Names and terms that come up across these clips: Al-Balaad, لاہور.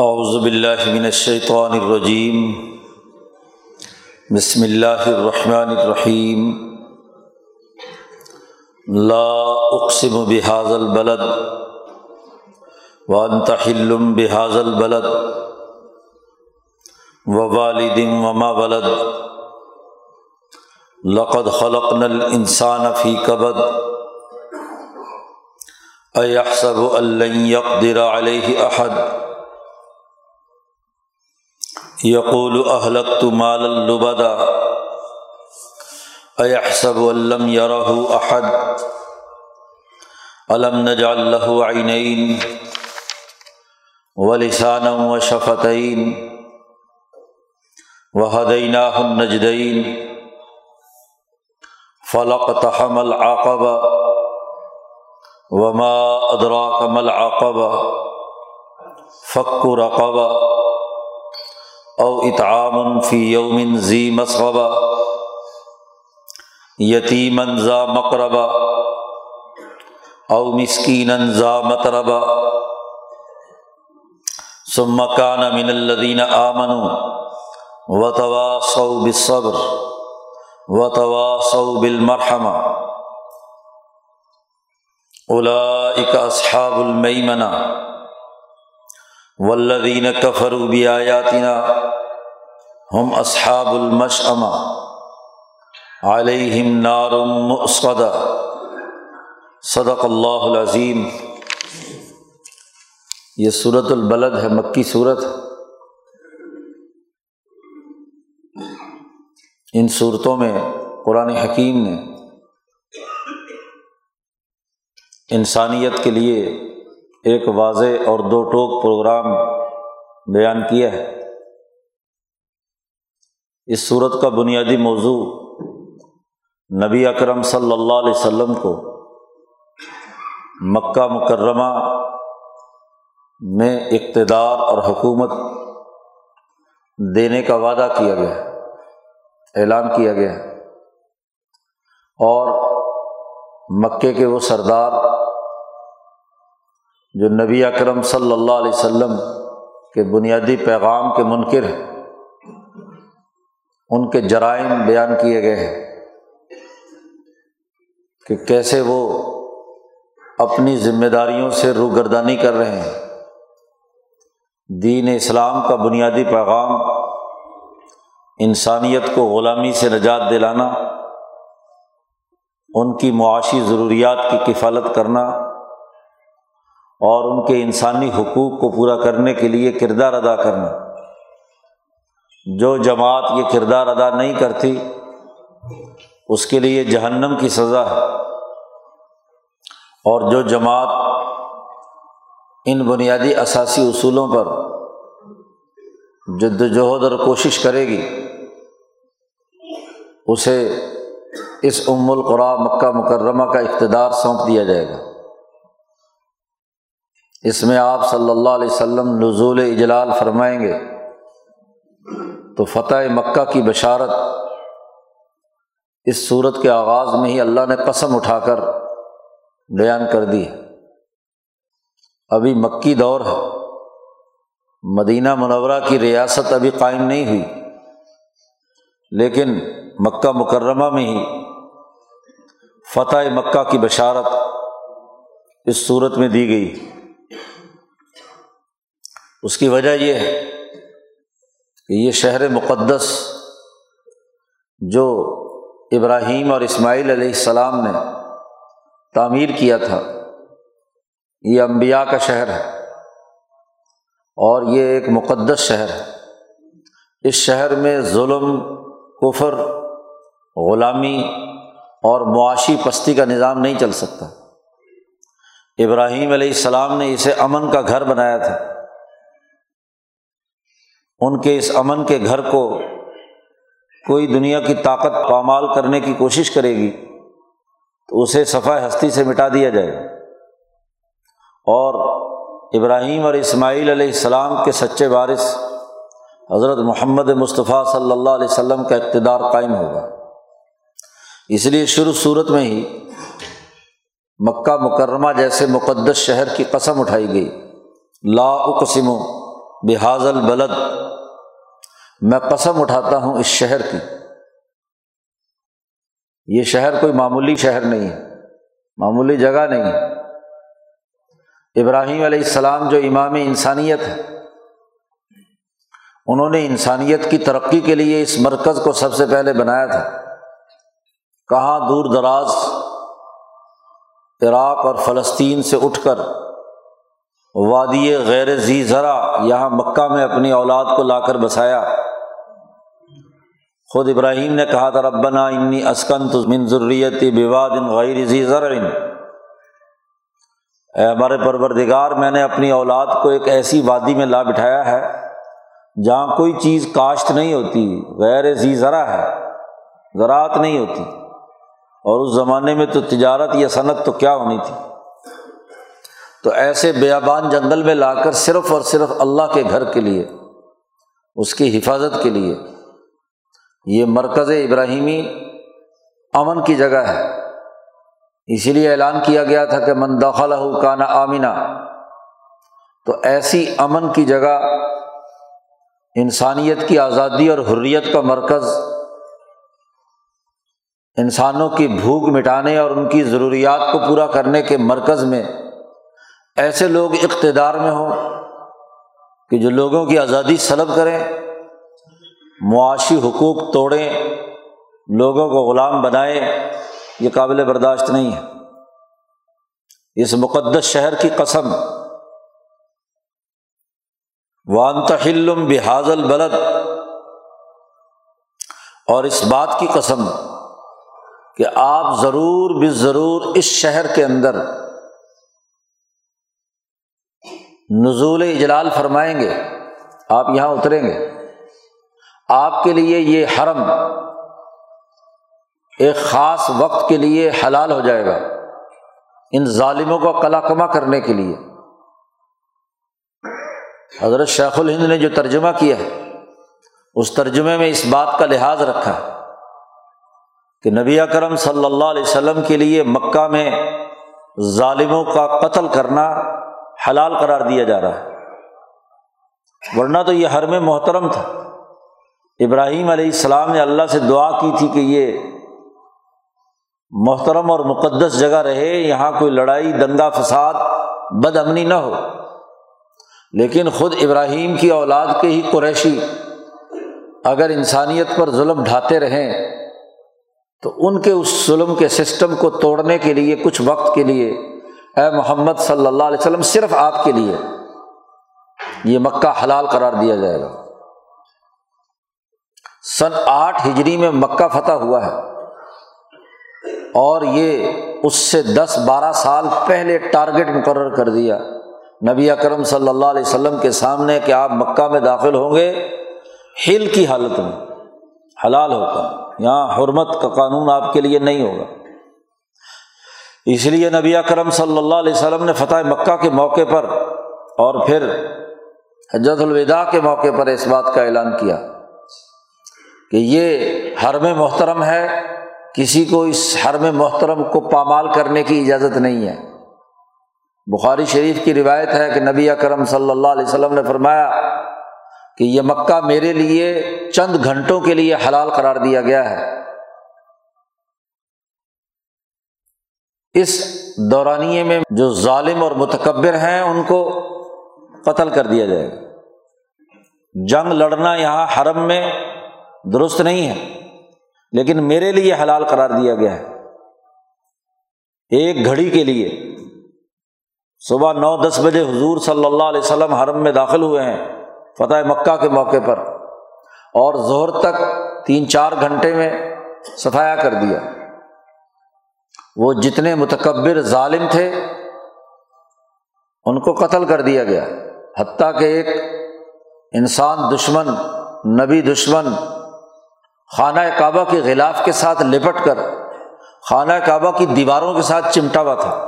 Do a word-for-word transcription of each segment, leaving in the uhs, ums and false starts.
اعوذ باللہ من الشیطان الرجیم، بسم اللہ الرحمن الرحیم۔ لا اقسم بهذا البلد وانت حل بهذا البلد ووالد وما ولد لقد خلقنا الانسان فی کبد ایحسب ان لن یقدر علیہ احد یقول اہلکت مالا لبدا ایحسب ان لم یرہ احد الم نجعل لہ عینین ولسانا وشفتین وہدیناہ النجدین فلاقتحم العقبہ وما ادراک ما العقبہ فک رقبہ او اطعام فی یوم ذی مسغبہ یتیما ذا مقربہ او مسکینا ذا متربہ ثم کان من الذین آمنوا وتواصوا بالصبر وتواصوا بالمرحمہ اولئک اصحاب المیمنہ والذین کفروا بآیاتنا ہم اصحاب المشأمہ علیہم نار مؤصدہ۔ صدق اللہ العظیم۔ یہ سورۃ البلد ہے، مکی سورت۔ ان صورتوں میں قرآن حکیم نے انسانیت کے لیے ایک واضح اور دو ٹوک پروگرام بیان کیا ہے۔ اس صورت کا بنیادی موضوع نبی اکرم صلی اللہ علیہ وسلم کو مکہ مکرمہ میں اقتدار اور حکومت دینے کا وعدہ کیا گیا ہے، اعلان کیا گیا ہے، اور مکے کے وہ سردار جو نبی اکرم صلی اللہ علیہ وسلم کے بنیادی پیغام کے منکر ہیں، ان کے جرائم بیان کیے گئے ہیں کہ کیسے وہ اپنی ذمہ داریوں سے روگردانی کر رہے ہیں، دین اسلام کا بنیادی پیغام انسانیت کو غلامی سے نجات دلانا، ان کی معاشی ضروریات کی کفالت کرنا اور ان کے انسانی حقوق کو پورا کرنے کے لیے کردار ادا کرنا۔ جو جماعت یہ کردار ادا نہیں کرتی اس کے لیے جہنم کی سزا ہے، اور جو جماعت ان بنیادی اساسی اصولوں پر جدوجہد اور کوشش کرے گی اسے اس ام القریٰ مکہ مکرمہ کا اقتدار سونپ دیا جائے گا۔ اس میں آپ صلی اللہ علیہ وسلم نزول اجلال فرمائیں گے تو فتح مکہ کی بشارت اس صورت کے آغاز میں ہی اللہ نے قسم اٹھا کر بیان کر دی ہے۔ ابھی مکی دور ہے، مدینہ منورہ کی ریاست ابھی قائم نہیں ہوئی، لیکن مکہ مکرمہ میں ہی فتح مکہ کی بشارت اس صورت میں دی گئی۔ اس کی وجہ یہ ہے کہ یہ شہر مقدس جو ابراہیم اور اسماعیل علیہ السلام نے تعمیر کیا تھا، یہ انبیاء کا شہر ہے اور یہ ایک مقدس شہر ہے۔ اس شہر میں ظلم، کفر، غلامی اور معاشی پستی کا نظام نہیں چل سکتا۔ ابراہیم علیہ السلام نے اسے امن کا گھر بنایا تھا۔ ان کے اس امن کے گھر کو کوئی دنیا کی طاقت پامال کرنے کی کوشش کرے گی تو اسے صفحہ ہستی سے مٹا دیا جائے گا، اور ابراہیم اور اسماعیل علیہ السلام کے سچے وارث حضرت محمد مصطفیٰ صلی اللہ علیہ وسلم کا اقتدار قائم ہوگا۔ اس لیے شروع صورت میں ہی مکہ مکرمہ جیسے مقدس شہر کی قسم اٹھائی گئی۔ لا اقسم بہذا البلد، میں قسم اٹھاتا ہوں اس شہر کی۔ یہ شہر کوئی معمولی شہر نہیں ہے، معمولی جگہ نہیں ہے۔ ابراہیم علیہ السلام جو امام انسانیت ہے، انہوں نے انسانیت کی ترقی کے لیے اس مرکز کو سب سے پہلے بنایا تھا۔ کہاں دور دراز عراق اور فلسطین سے اٹھ کر وادی غیر ذی زرع، یہاں مکہ میں اپنی اولاد کو لا کر بسایا۔ خود ابراہیم نے کہا تھا ربنا انی اسکنت من ذریتی بواد غیر ذی زرع، اے ہمارے پروردگار میں نے اپنی اولاد کو ایک ایسی وادی میں لا بٹھایا ہے جہاں کوئی چیز کاشت نہیں ہوتی، غیر ذی زرع ہے، زراعت نہیں ہوتی، اور اس زمانے میں تو تجارت یا صنعت تو کیا ہونی تھی۔ تو ایسے بیابان جنگل میں لا کر صرف اور صرف اللہ کے گھر کے لیے، اس کی حفاظت کے لیے یہ مرکز ابراہیمی امن کی جگہ ہے۔ اسی لیے اعلان کیا گیا تھا کہ من دخلہ کان آمنا، تو ایسی امن کی جگہ، انسانیت کی آزادی اور حریت کا مرکز، انسانوں کی بھوک مٹانے اور ان کی ضروریات کو پورا کرنے کے مرکز میں ایسے لوگ اقتدار میں ہوں کہ جو لوگوں کی آزادی سلب کریں، معاشی حقوق توڑیں، لوگوں کو غلام بنائیں، یہ قابل برداشت نہیں ہے۔ اس مقدس شہر کی قسم، وانت حل بہذا البلد، اور اس بات کی قسم کہ آپ ضرور بالضرور اس شہر کے اندر نزول اجلال فرمائیں گے، آپ یہاں اتریں گے۔ آپ کے لیے یہ حرم ایک خاص وقت کے لیے حلال ہو جائے گا، ان ظالموں کو قلاقمہ کرنے کے لیے۔ حضرت شیخ الہند نے جو ترجمہ کیا ہے، اس ترجمے میں اس بات کا لحاظ رکھا ہے کہ نبی اکرم صلی اللہ علیہ وسلم کے لیے مکہ میں ظالموں کا قتل کرنا حلال قرار دیا جا رہا ہے، ورنہ تو یہ حرم محترم تھا۔ ابراہیم علیہ السلام نے اللہ سے دعا کی تھی کہ یہ محترم اور مقدس جگہ رہے، یہاں کوئی لڑائی، دنگا، فساد، بد امنی نہ ہو۔ لیکن خود ابراہیم کی اولاد کے ہی قریشی اگر انسانیت پر ظلم ڈھاتے رہیں تو ان کے اس ظلم کے سسٹم کو توڑنے کے لیے کچھ وقت کے لیے اے محمد صلی اللہ علیہ وسلم، صرف آپ کے لیے یہ مکہ حلال قرار دیا جائے گا۔ سن آٹھ ہجری میں مکہ فتح ہوا ہے، اور یہ اس سے دس بارہ سال پہلے ٹارگٹ مقرر کر دیا نبی اکرم صلی اللہ علیہ وسلم کے سامنے کہ آپ مکہ میں داخل ہوں گے حل کی حالت میں، حلال ہوتا ہے، یہاں حرمت کا قانون آپ کے لیے نہیں ہوگا۔ اس لیے نبی اکرم صلی اللہ علیہ وسلم نے فتح مکہ کے موقع پر اور پھر حجۃ الوداع کے موقع پر اس بات کا اعلان کیا کہ یہ حرم محترم ہے، کسی کو اس حرم محترم کو پامال کرنے کی اجازت نہیں ہے۔ بخاری شریف کی روایت ہے کہ نبی اکرم صلی اللہ علیہ وسلم نے فرمایا کہ یہ مکہ میرے لیے چند گھنٹوں کے لیے حلال قرار دیا گیا ہے، اس دورانیے میں جو ظالم اور متکبر ہیں ان کو قتل کر دیا جائے گا۔ جنگ لڑنا یہاں حرم میں درست نہیں ہے، لیکن میرے لیے حلال قرار دیا گیا ہے، ایک گھڑی کے لیے۔ صبح نو دس بجے حضور صلی اللہ علیہ وسلم حرم میں داخل ہوئے ہیں فتح مکہ کے موقع پر، اور ظہر تک تین چار گھنٹے میں صفایا کر دیا۔ وہ جتنے متکبر ظالم تھے ان کو قتل کر دیا گیا، حتیٰ کہ ایک انسان دشمن، نبی دشمن، خانہ کعبہ کے غلاف کے ساتھ لپٹ کر خانہ کعبہ کی دیواروں کے ساتھ چمٹا ہوا تھا۔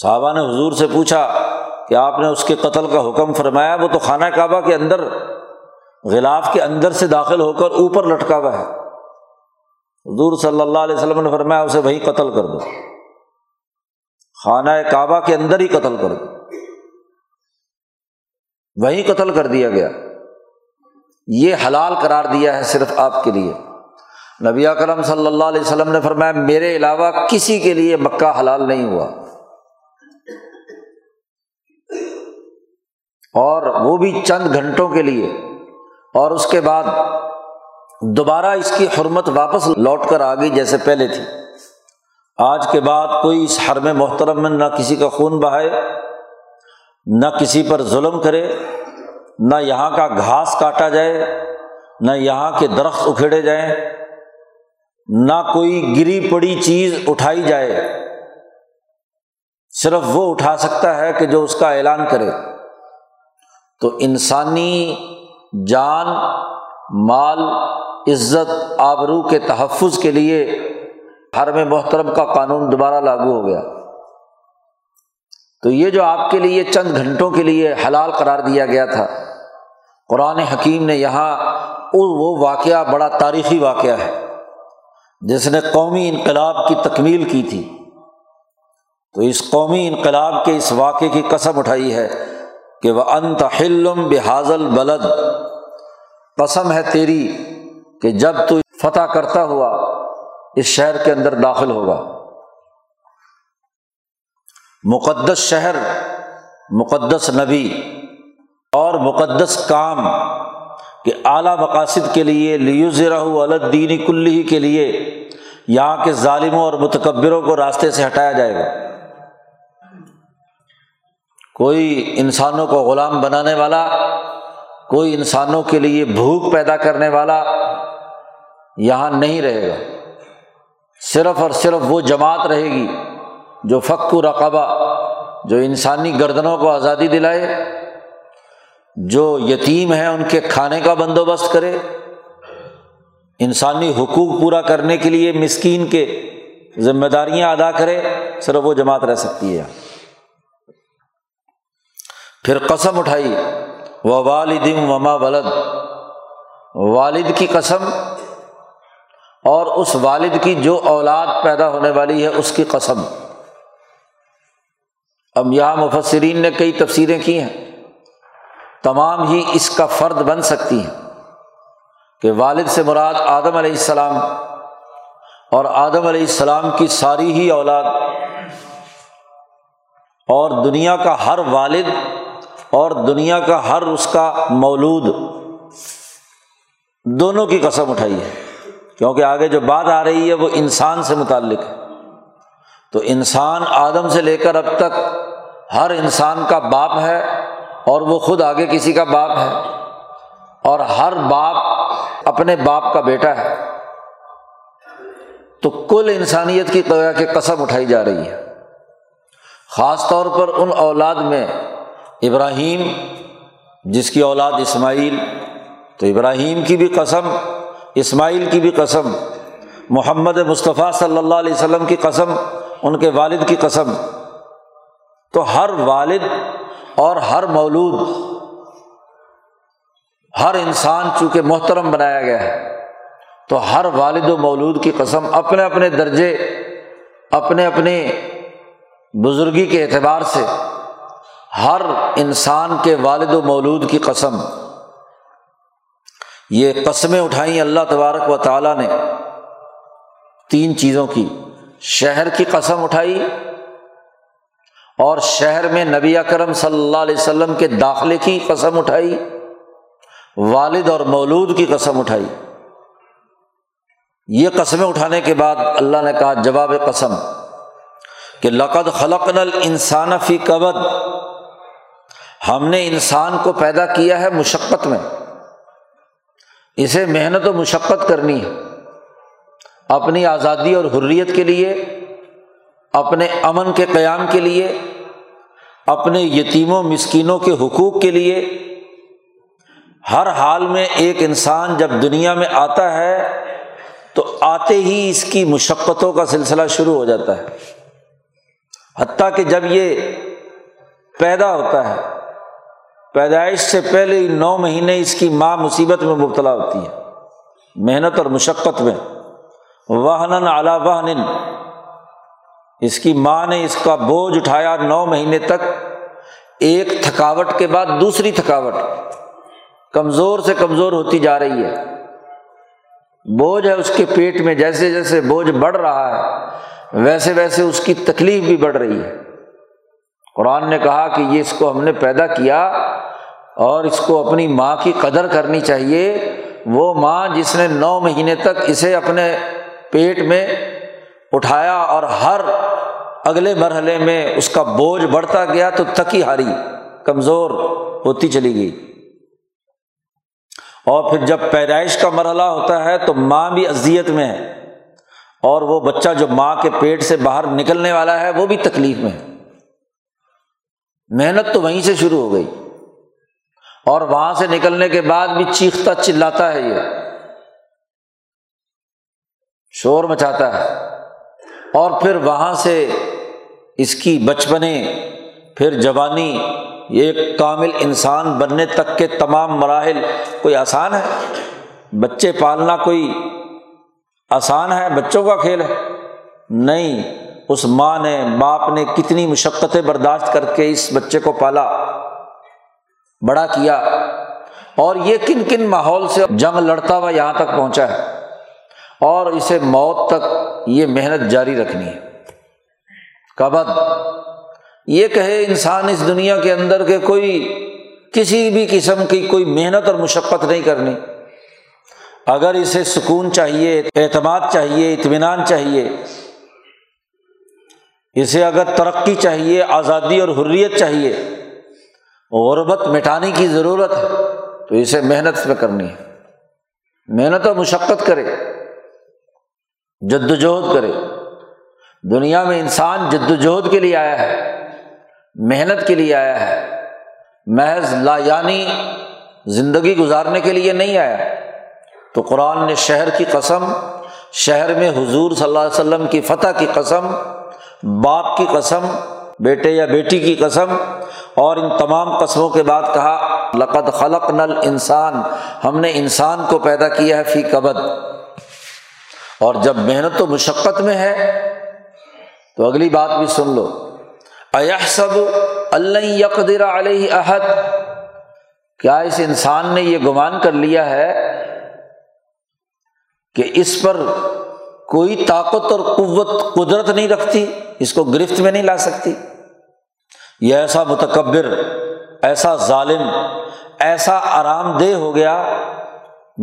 صحابہ نے حضور سے پوچھا کہ آپ نے اس کے قتل کا حکم فرمایا، وہ تو خانہ کعبہ کے اندر غلاف کے اندر سے داخل ہو کر اوپر لٹکا ہوا ہے۔ حضور صلی اللہ علیہ وسلم نے فرمایا اسے وہیں قتل کر دو، خانہ کعبہ کے اندر ہی قتل کر دو۔ وہیں قتل کر دیا گیا، یہ حلال قرار دیا ہے صرف آپ کے لیے۔ نبی اکرم صلی اللہ علیہ وسلم نے فرمایا میرے علاوہ کسی کے لیے مکہ حلال نہیں ہوا، اور وہ بھی چند گھنٹوں کے لیے، اور اس کے بعد دوبارہ اس کی حرمت واپس لوٹ کر آ گئی جیسے پہلے تھی۔ آج کے بعد کوئی اس حرم محترم میں نہ کسی کا خون بہائے، نہ کسی پر ظلم کرے، نہ یہاں کا گھاس کاٹا جائے، نہ یہاں کے درخت اکھیڑے جائیں، نہ کوئی گری پڑی چیز اٹھائی جائے، صرف وہ اٹھا سکتا ہے کہ جو اس کا اعلان کرے۔ تو انسانی جان، مال، عزت، آبرو کے تحفظ کے لیے حرم محترم کا قانون دوبارہ لاگو ہو گیا۔ تو یہ جو آپ کے لیے چند گھنٹوں کے لیے حلال قرار دیا گیا تھا، قرآن حکیم نے یہاں وہ واقعہ، بڑا تاریخی واقعہ ہے جس نے قومی انقلاب کی تکمیل کی تھی، تو اس قومی انقلاب کے اس واقعے کی قسم اٹھائی ہے کہ وَأَنْتَ حِلٌّ بِهَذَا الْبَلَدِ، قسم ہے تیری کہ جب تو فتح کرتا ہوا اس شہر کے اندر داخل ہوگا۔ مقدس شہر، مقدس نبی اور مقدس کام کہ اعلیٰ مقاصد کے لیے، لِيُظْهِرَهُ عَلَى الدِّينِ كُلِّهِ کے لیے یہاں کے ظالموں اور متکبروں کو راستے سے ہٹایا جائے گا۔ کوئی انسانوں کو غلام بنانے والا، کوئی انسانوں کے لیے بھوک پیدا کرنے والا یہاں نہیں رہے گا، صرف اور صرف وہ جماعت رہے گی جو فک رقبہ، جو انسانی گردنوں کو آزادی دلائے، جو یتیم ہیں ان کے کھانے کا بندوبست کرے، انسانی حقوق پورا کرنے کے لیے مسکین کے ذمہ داریاں ادا کرے، صرف وہ جماعت رہ سکتی ہے۔ پھر قسم اٹھائی ووالد وما ولد، والد کی قسم اور اس والد کی جو اولاد پیدا ہونے والی ہے اس کی قسم۔ اب یہاں مفسرین نے کئی تفسیریں کی ہیں، تمام ہی اس کا فرد بن سکتی ہیں کہ والد سے مراد آدم علیہ السلام اور آدم علیہ السلام کی ساری ہی اولاد، اور دنیا کا ہر والد اور دنیا کا ہر اس کا مولود، دونوں کی قسم اٹھائی ہے، کیونکہ آگے جو بات آ رہی ہے وہ انسان سے متعلق ہے۔ تو انسان آدم سے لے کر اب تک ہر انسان کا باپ ہے، اور وہ خود آگے کسی کا باپ ہے، اور ہر باپ اپنے باپ کا بیٹا ہے۔ تو کل انسانیت کی گویا کہ قسم اٹھائی جا رہی ہے، خاص طور پر ان اولاد میں ابراہیم جس کی اولاد اسماعیل، تو ابراہیم کی بھی قسم، اسماعیل کی بھی قسم، محمد مصطفیٰ صلی اللہ علیہ وسلم کی قسم، ان کے والد کی قسم۔ تو ہر والد اور ہر مولود، ہر انسان چونکہ محترم بنایا گیا ہے، تو ہر والد و مولود کی قسم اپنے اپنے درجے، اپنے اپنے بزرگی کے اعتبار سے ہر انسان کے والد و مولود کی قسم، یہ قسمیں اٹھائیں اللہ تبارک و تعالیٰ نے تین چیزوں کی۔ شہر کی قسم اٹھائی، اور شہر میں نبی اکرم صلی اللہ علیہ وسلم کے داخلے کی قسم اٹھائی، والد اور مولود کی قسم اٹھائی۔ یہ قسمیں اٹھانے کے بعد اللہ نے کہا جواب قسم کہ لقد خلقنا الانسان فی کبد، ہم نے انسان کو پیدا کیا ہے مشقت میں، اسے محنت و مشقت کرنی ہے، اپنی آزادی اور حریت کے لیے، اپنے امن کے قیام کے لیے، اپنے یتیموں مسکینوں کے حقوق کے لیے۔ ہر حال میں ایک انسان جب دنیا میں آتا ہے تو آتے ہی اس کی مشقتوں کا سلسلہ شروع ہو جاتا ہے، حتیٰ کہ جب یہ پیدا ہوتا ہے، پیدائش سے پہلے ہی نو مہینے اس کی ماں مصیبت میں مبتلا ہوتی ہے، محنت اور مشقت میں، وہنن علی وہنن، اس کی ماں نے اس کا بوجھ اٹھایا نو مہینے تک، ایک تھکاوٹ کے بعد دوسری تھکاوٹ کمزور سے کمزور ہوتی جا رہی ہے، بوجھ ہے اس کے پیٹ میں، جیسے جیسے بوجھ بڑھ رہا ہے ویسے ویسے اس کی تکلیف بھی بڑھ رہی ہے۔ قرآن نے کہا کہ یہ اس کو ہم نے پیدا کیا اور اس کو اپنی ماں کی قدر کرنی چاہیے، وہ ماں جس نے نو مہینے تک اسے اپنے پیٹ میں اٹھایا اور ہر اگلے مرحلے میں اس کا بوجھ بڑھتا گیا تو تکی ہاری کمزور ہوتی چلی گئی، اور پھر جب پیدائش کا مرحلہ ہوتا ہے تو ماں بھی اذیت میں ہے اور وہ بچہ جو ماں کے پیٹ سے باہر نکلنے والا ہے وہ بھی تکلیف میں ہے۔ محنت تو وہیں سے شروع ہو گئی، اور وہاں سے نکلنے کے بعد بھی چیختا چلاتا ہے، یہ شور مچاتا ہے، اور پھر وہاں سے اس کی بچپنے، پھر جوانی، یہ ایک کامل انسان بننے تک کے تمام مراحل کوئی آسان ہے؟ بچے پالنا کوئی آسان ہے؟ بچوں کا کھیل ہے؟ نہیں، اس ماں نے، باپ نے کتنی مشقتیں برداشت کر کے اس بچے کو پالا، بڑا کیا، اور یہ کن کن ماحول سے جنگ لڑتا ہوا یہاں تک پہنچا ہے، اور اسے موت تک یہ محنت جاری رکھنی ہے۔ کبد یہ کہے انسان اس دنیا کے اندر کے کوئی کسی بھی قسم کی کوئی محنت اور مشقت نہیں کرنی، اگر اسے سکون چاہیے، اعتماد چاہیے، اطمینان چاہیے، اسے اگر ترقی چاہیے، آزادی اور حریت چاہیے، غربت مٹانے کی ضرورت ہے تو اسے محنت میں کرنی ہے، محنت اور مشقت کرے، جدوجہد کرے۔ دنیا میں انسان جدوجہد کے لیے آیا ہے، محنت کے لیے آیا ہے، محض لا یعنی زندگی گزارنے کے لیے نہیں آیا۔ تو قرآن نے شہر کی قسم، شہر میں حضور صلی اللہ علیہ وسلم کی فتح کی قسم، باپ کی قسم، بیٹے یا بیٹی کی قسم، اور ان تمام قسموں کے بعد کہا لقد خلقنا الانسان، ہم نے انسان کو پیدا کیا ہے فی کبد۔ اور جب محنت و مشقت میں ہے تو اگلی بات بھی سن لو، ایحسب ان یقدر علیہ احد، کیا اس انسان نے یہ گمان کر لیا ہے کہ اس پر کوئی طاقت اور قوت قدرت نہیں رکھتی، اس کو گرفت میں نہیں لا سکتی؟ یہ ایسا متکبر، ایسا ظالم، ایسا آرام دہ ہو گیا،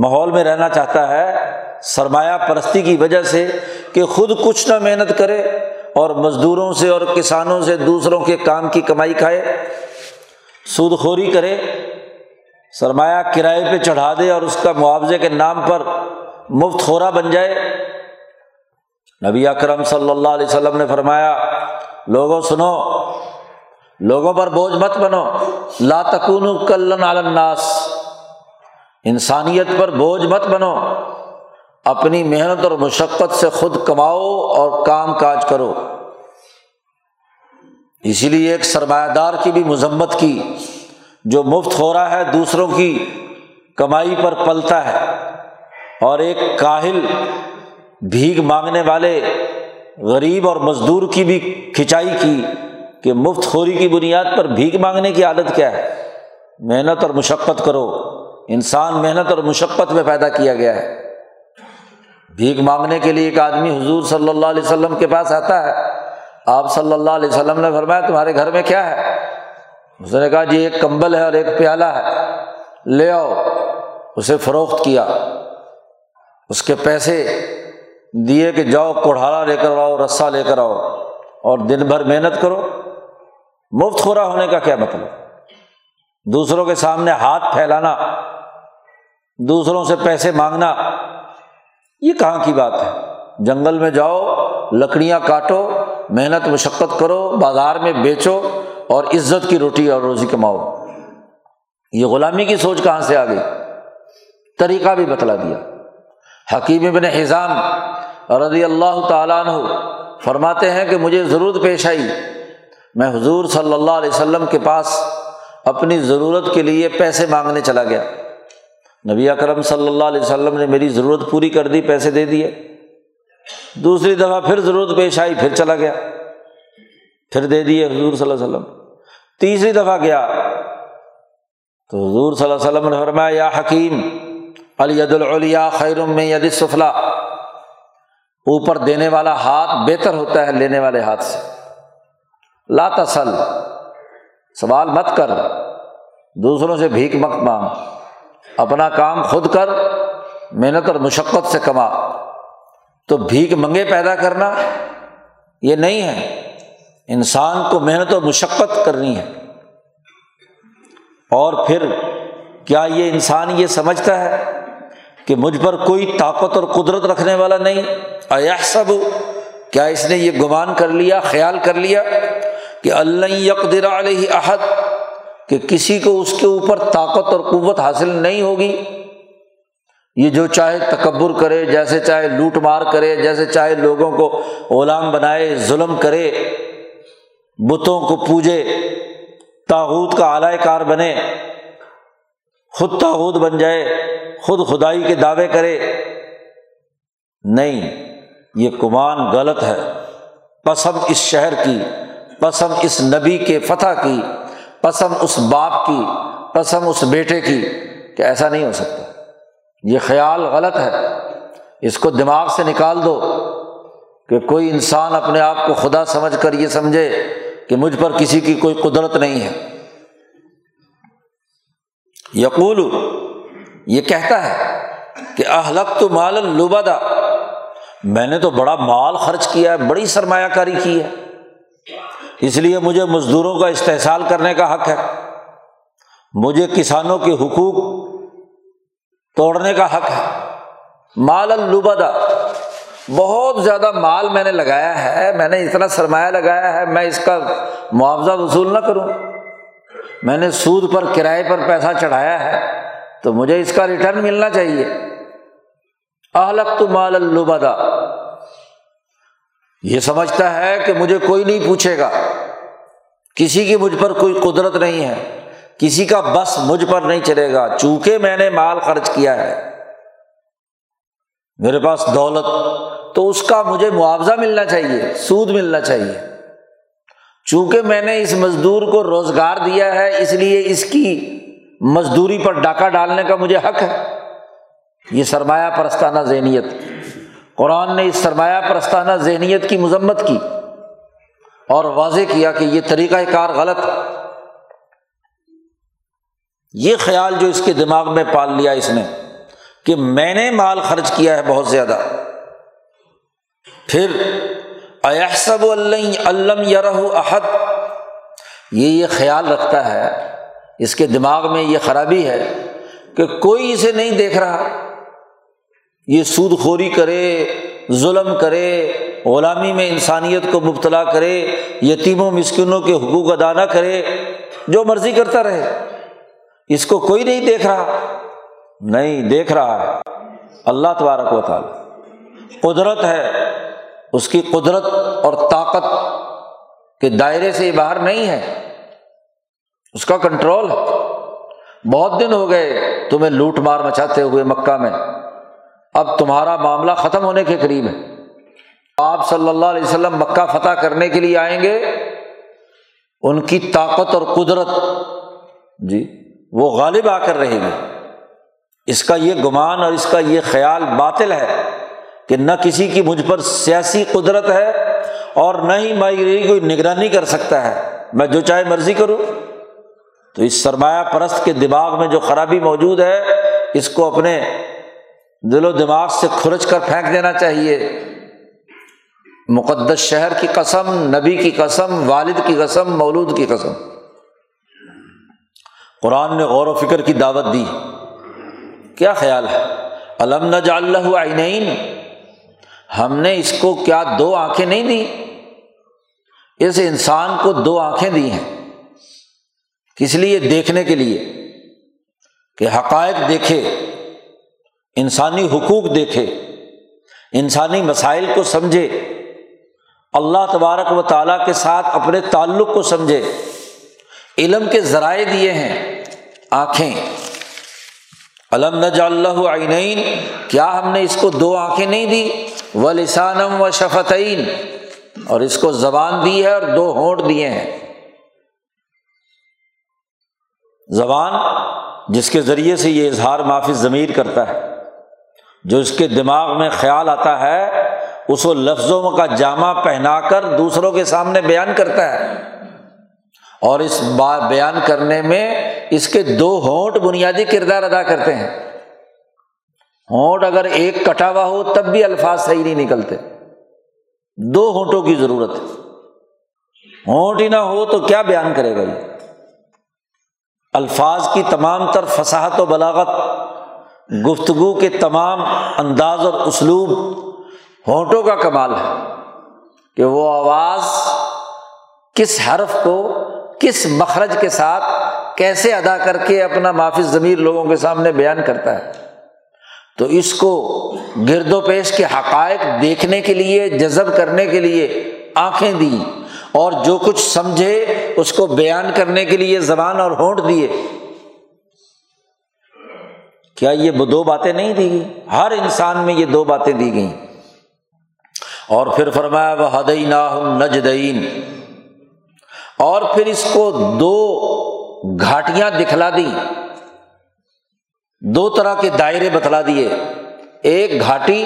ماحول میں رہنا چاہتا ہے سرمایہ پرستی کی وجہ سے، کہ خود کچھ نہ محنت کرے اور مزدوروں سے اور کسانوں سے دوسروں کے کام کی کمائی کھائے، سود خوری کرے، سرمایہ کرائے پہ چڑھا دے اور اس کا معاوضے کے نام پر مفت خورہ بن جائے۔ نبی اکرم صلی اللہ علیہ وسلم نے فرمایا لوگوں سنو، لوگوں پر بوجھ مت بنو، لا تکونوا کاللن علی الناس، انسانیت پر بوجھ مت بنو، اپنی محنت اور مشقت سے خود کماؤ اور کام کاج کرو۔ اسی لیے ایک سرمایہ دار کی بھی مذمت کی جو مفت خورا ہے، دوسروں کی کمائی پر پلتا ہے، اور ایک کاہل، بھیک مانگنے والے، غریب اور مزدور کی بھی کھچائی کی کہ مفت خوری کی بنیاد پر بھیک مانگنے کی عادت کیا ہے، محنت اور مشقت کرو، انسان محنت اور مشقت میں پیدا کیا گیا ہے۔ بھیک مانگنے کے لیے ایک آدمی حضور صلی اللہ علیہ وسلم کے پاس آتا ہے، آپ صلی اللہ علیہ وسلم نے فرمایا تمہارے گھر میں کیا ہے؟ اس نے کہا جی ایک کمبل ہے اور ایک پیالہ ہے، لے آؤ، اسے فروخت کیا، اس کے پیسے دیے کہ جاؤ کوڑھالا لے کر آؤ، رسا لے کر آؤ، اور دن بھر محنت کرو۔ مفت خورا ہونے کا کیا مطلب؟ دوسروں کے سامنے ہاتھ پھیلانا، دوسروں سے پیسے مانگنا، یہ کہاں کی بات ہے؟ جنگل میں جاؤ، لکڑیاں کاٹو، محنت مشقت کرو، بازار میں بیچو اور عزت کی روٹی اور روزی کماؤ۔ یہ غلامی کی سوچ کہاں سے آ گئی؟ طریقہ بھی بتلا دیا۔ حکیم ابن حزام رضی اللہ تعالیٰ عنہ فرماتے ہیں کہ مجھے ضرورت پیش آئی، میں حضور صلی اللہ علیہ وسلم کے پاس اپنی ضرورت کے لیے پیسے مانگنے چلا گیا، نبی اکرم صلی اللہ علیہ وسلم نے میری ضرورت پوری کر دی، پیسے دے دیے، دوسری دفعہ پھر ضرورت پیش آئی، پھر چلا گیا، پھر دے دیے حضور صلی اللہ علیہ وسلم، تیسری دفعہ گیا تو حضور صلی اللہ علیہ وسلم نے فرمایا یا حکیم الید العلیا خیر من ید السفلی، اوپر دینے والا ہاتھ بہتر ہوتا ہے لینے والے ہاتھ سے، لا تسل، سوال مت کر، دوسروں سے بھیک مت مانگ، اپنا کام خود کر، محنت اور مشقت سے کما۔ تو بھیک منگے پیدا کرنا یہ نہیں ہے، انسان کو محنت اور مشقت کرنی ہے۔ اور پھر کیا یہ انسان یہ سمجھتا ہے کہ مجھ پر کوئی طاقت اور قدرت رکھنے والا نہیں؟ ایحسب، کیا اس نے یہ گمان کر لیا، خیال کر لیا کہ اللہ یقدر علیہ احد، کہ کسی کو اس کے اوپر طاقت اور قوت حاصل نہیں ہوگی، یہ جو چاہے تکبر کرے، جیسے چاہے لوٹ مار کرے، جیسے چاہے لوگوں کو غلام بنائے، ظلم کرے، بتوں کو پوجے، طاغوت کا آلہ کار بنے، خود طاغوت بن جائے، خود خدائی کے دعوے کرے۔ نہیں، یہ گمان غلط ہے۔ قسم اس شہر کی، قسم اس نبی کے فتح کی، قسم اس باپ کی، قسم اس بیٹے کی کہ ایسا نہیں ہو سکتا۔ یہ خیال غلط ہے، اس کو دماغ سے نکال دو کہ کوئی انسان اپنے آپ کو خدا سمجھ کر یہ سمجھے کہ مجھ پر کسی کی کوئی قدرت نہیں ہے۔ یقول، یہ کہتا ہے کہ اہلکت مالا لبدا، میں نے تو بڑا مال خرچ کیا ہے، بڑی سرمایہ کاری کی ہے، اس لیے مجھے مزدوروں کا استحصال کرنے کا حق ہے، مجھے کسانوں کے حقوق توڑنے کا حق ہے۔ مالا لبدا، بہت زیادہ مال میں نے لگایا ہے، میں نے اتنا سرمایہ لگایا ہے، میں اس کا معاوضہ وصول نہ کروں؟ میں نے سود پر، کرائے پر پیسہ چڑھایا ہے تو مجھے اس کا ریٹرن ملنا چاہیے۔ اہلکت مالا لبدا، یہ سمجھتا ہے کہ مجھے کوئی نہیں پوچھے گا، کسی کی مجھ پر کوئی قدرت نہیں ہے، کسی کا بس مجھ پر نہیں چلے گا، چونکہ میں نے مال خرچ کیا ہے، میرے پاس دولت، تو اس کا مجھے معاوضہ ملنا چاہیے، سود ملنا چاہیے، چونکہ میں نے اس مزدور کو روزگار دیا ہے اس لیے اس کی مزدوری پر ڈاکہ ڈالنے کا مجھے حق ہے۔ یہ سرمایہ پرستانہ ذہنیت، قرآن نے اس سرمایہ پرستانہ ذہنیت کی مذمت کی اور واضح کیا کہ یہ طریقہ کار غلط ہے۔ یہ خیال جو اس کے دماغ میں پال لیا اس نے کہ میں نے مال خرچ کیا ہے بہت زیادہ۔ پھر ایحسب علم یرہ احد، یہ یہ خیال رکھتا ہے، اس کے دماغ میں یہ خرابی ہے کہ کوئی اسے نہیں دیکھ رہا، یہ سود خوری کرے، ظلم کرے، غلامی میں انسانیت کو مبتلا کرے، یتیموں مسکینوں کے حقوق ادا نہ کرے، جو مرضی کرتا رہے، اس کو کوئی نہیں دیکھ رہا۔ نہیں دیکھ رہا ہے، اللہ تبارک و تعالی قدرت ہے، اس کی قدرت اور طاقت کے دائرے سے باہر نہیں ہے، اس کا کنٹرول ہے۔ بہت دن ہو گئے تمہیں لوٹ مار مچاتے ہوئے مکہ میں، اب تمہارا معاملہ ختم ہونے کے قریب ہے۔ آپ صلی اللہ علیہ وسلم مکہ فتح کرنے کے لیے آئیں گے، ان کی طاقت اور قدرت جی وہ غالب آ کر رہے گی۔ اس کا یہ گمان اور اس کا یہ خیال باطل ہے کہ نہ کسی کی مجھ پر سیاسی قدرت ہے اور نہ ہی میری کوئی نگرانی کر سکتا ہے، میں جو چاہے مرضی کروں۔ تو اس سرمایہ پرست کے دماغ میں جو خرابی موجود ہے، اس کو اپنے دل و دماغ سے کھرچ کر پھینک دینا چاہیے۔ مقدس شہر کی قسم، نبی کی قسم، والد کی قسم، مولود کی قسم، قرآن نے غور و فکر کی دعوت دی۔ کیا خیال ہے؟ الم نجعل لہ عینین، ہم نے اس کو کیا دو آنکھیں نہیں دی؟ اس انسان کو دو آنکھیں دی ہیں، کس لیے؟ دیکھنے کے لیے کہ حقائق دیکھے، انسانی حقوق دیکھے، انسانی مسائل کو سمجھے، اللہ تبارک و تعالیٰ کے ساتھ اپنے تعلق کو سمجھے۔ علم کے ذرائع دیے ہیں آنکھیں۔ الم نجعل لہ عینین، کیا ہم نے اس کو دو آنکھیں نہیں دی؟ ولسانا وشفتین، اور اس کو زبان دی ہے اور دو ہونٹ دیے ہیں۔ زبان جس کے ذریعے سے یہ اظہار مافی ضمیر کرتا ہے، جو اس کے دماغ میں خیال آتا ہے اس کو لفظوں کا جامہ پہنا کر دوسروں کے سامنے بیان کرتا ہے، اور اس بیان کرنے میں اس کے دو ہونٹ بنیادی کردار ادا کرتے ہیں۔ ہونٹ اگر ایک کٹا ہوا ہو تب بھی الفاظ صحیح نہیں نکلتے، دو ہونٹوں کی ضرورت ہے۔ ہونٹ ہی نہ ہو تو کیا بیان کرے گا یہ؟ الفاظ کی تمام تر فصاحت و بلاغت، گفتگو کے تمام انداز اور اسلوب ہونٹوں کا کمال ہے کہ وہ آواز کس حرف کو کس مخرج کے ساتھ کیسے ادا کر کے اپنا مافی ضمیر لوگوں کے سامنے بیان کرتا ہے۔ تو اس کو گرد و پیش کے حقائق دیکھنے کے لیے، جذب کرنے کے لیے آنکھیں دیں، اور جو کچھ سمجھے اس کو بیان کرنے کے لیے زبان اور ہونٹ دیے۔ کیا یہ دو باتیں نہیں دی گئی؟ ہر انسان میں یہ دو باتیں دی گئیں۔ اور پھر فرمایا وَهَدَيْنَاهُمْ النَّجْدَيْنِ، اور پھر اس کو دو گھاٹیاں دکھلا دی، دو طرح کے دائرے بتلا دیے۔ ایک گھاٹی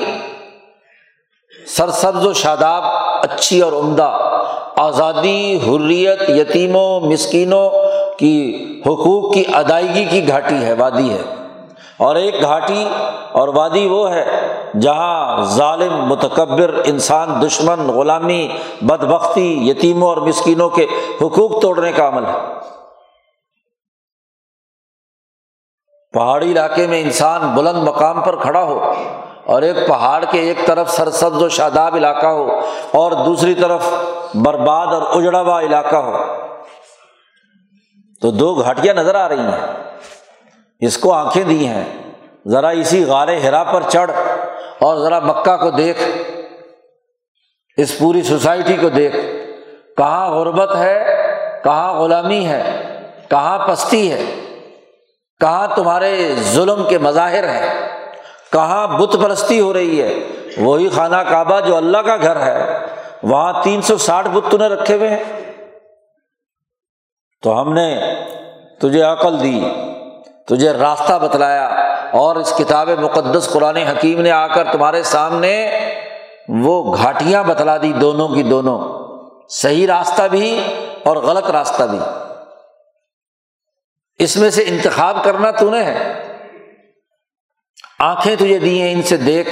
سرسبز و شاداب، اچھی اور عمدہ، آزادی، حریت، یتیموں، مسکینوں کی حقوق کی ادائیگی کی گھاٹی ہے، وادی ہے۔ اور ایک گھاٹی اور وادی وہ ہے جہاں ظالم، متکبر، انسان دشمن، غلامی، بدبختی، یتیموں اور مسکینوں کے حقوق توڑنے کا عمل ہے۔ پہاڑی علاقے میں انسان بلند مقام پر کھڑا ہو اور ایک پہاڑ کے ایک طرف سرسبز و شاداب علاقہ ہو اور دوسری طرف برباد اور اجڑا ہوا علاقہ ہو، تو دو گھاٹیاں نظر آ رہی ہیں۔ اس کو آنکھیں دی ہیں، ذرا اسی غار ہرا پر چڑھ اور ذرا مکہ کو دیکھ، اس پوری سوسائٹی کو دیکھ، کہاں غربت ہے، کہاں غلامی ہے، کہاں پستی ہے، کہاں تمہارے ظلم کے مظاہر ہیں، کہاں بت پرستی ہو رہی ہے۔ وہی خانہ کعبہ جو اللہ کا گھر ہے، وہاں تین سو ساٹھ بت تو نے رکھے ہوئے ہیں۔ تو ہم نے تجھے عقل دی، تجھے راستہ بتلایا، اور اس کتاب مقدس قرآن حکیم نے آ کر تمہارے سامنے وہ گھاٹیاں بتلا دی، دونوں کی دونوں، صحیح راستہ بھی اور غلط راستہ بھی۔ اس میں سے انتخاب کرنا تو نے ہے۔ آنکھیں تجھے دی ہیں، ان سے دیکھ،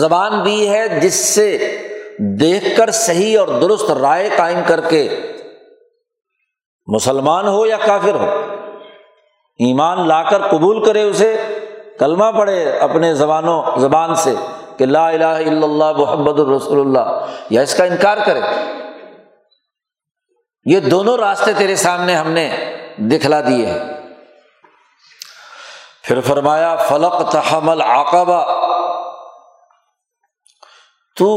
زبان دی ہے جس سے دیکھ کر صحیح اور درست رائے قائم کر کے، مسلمان ہو یا کافر ہو، ایمان لا کر قبول کرے، اسے کلمہ پڑھے اپنے زبانوں زبان سے کہ لا الہ الا اللہ محمد الرسول اللہ، یا اس کا انکار کرے۔ یہ دونوں راستے تیرے سامنے ہم نے دکھلا دیے ہیں۔ پھر فرمایا فَلَقْتَحَمَ الْعَقَبَةَ، تو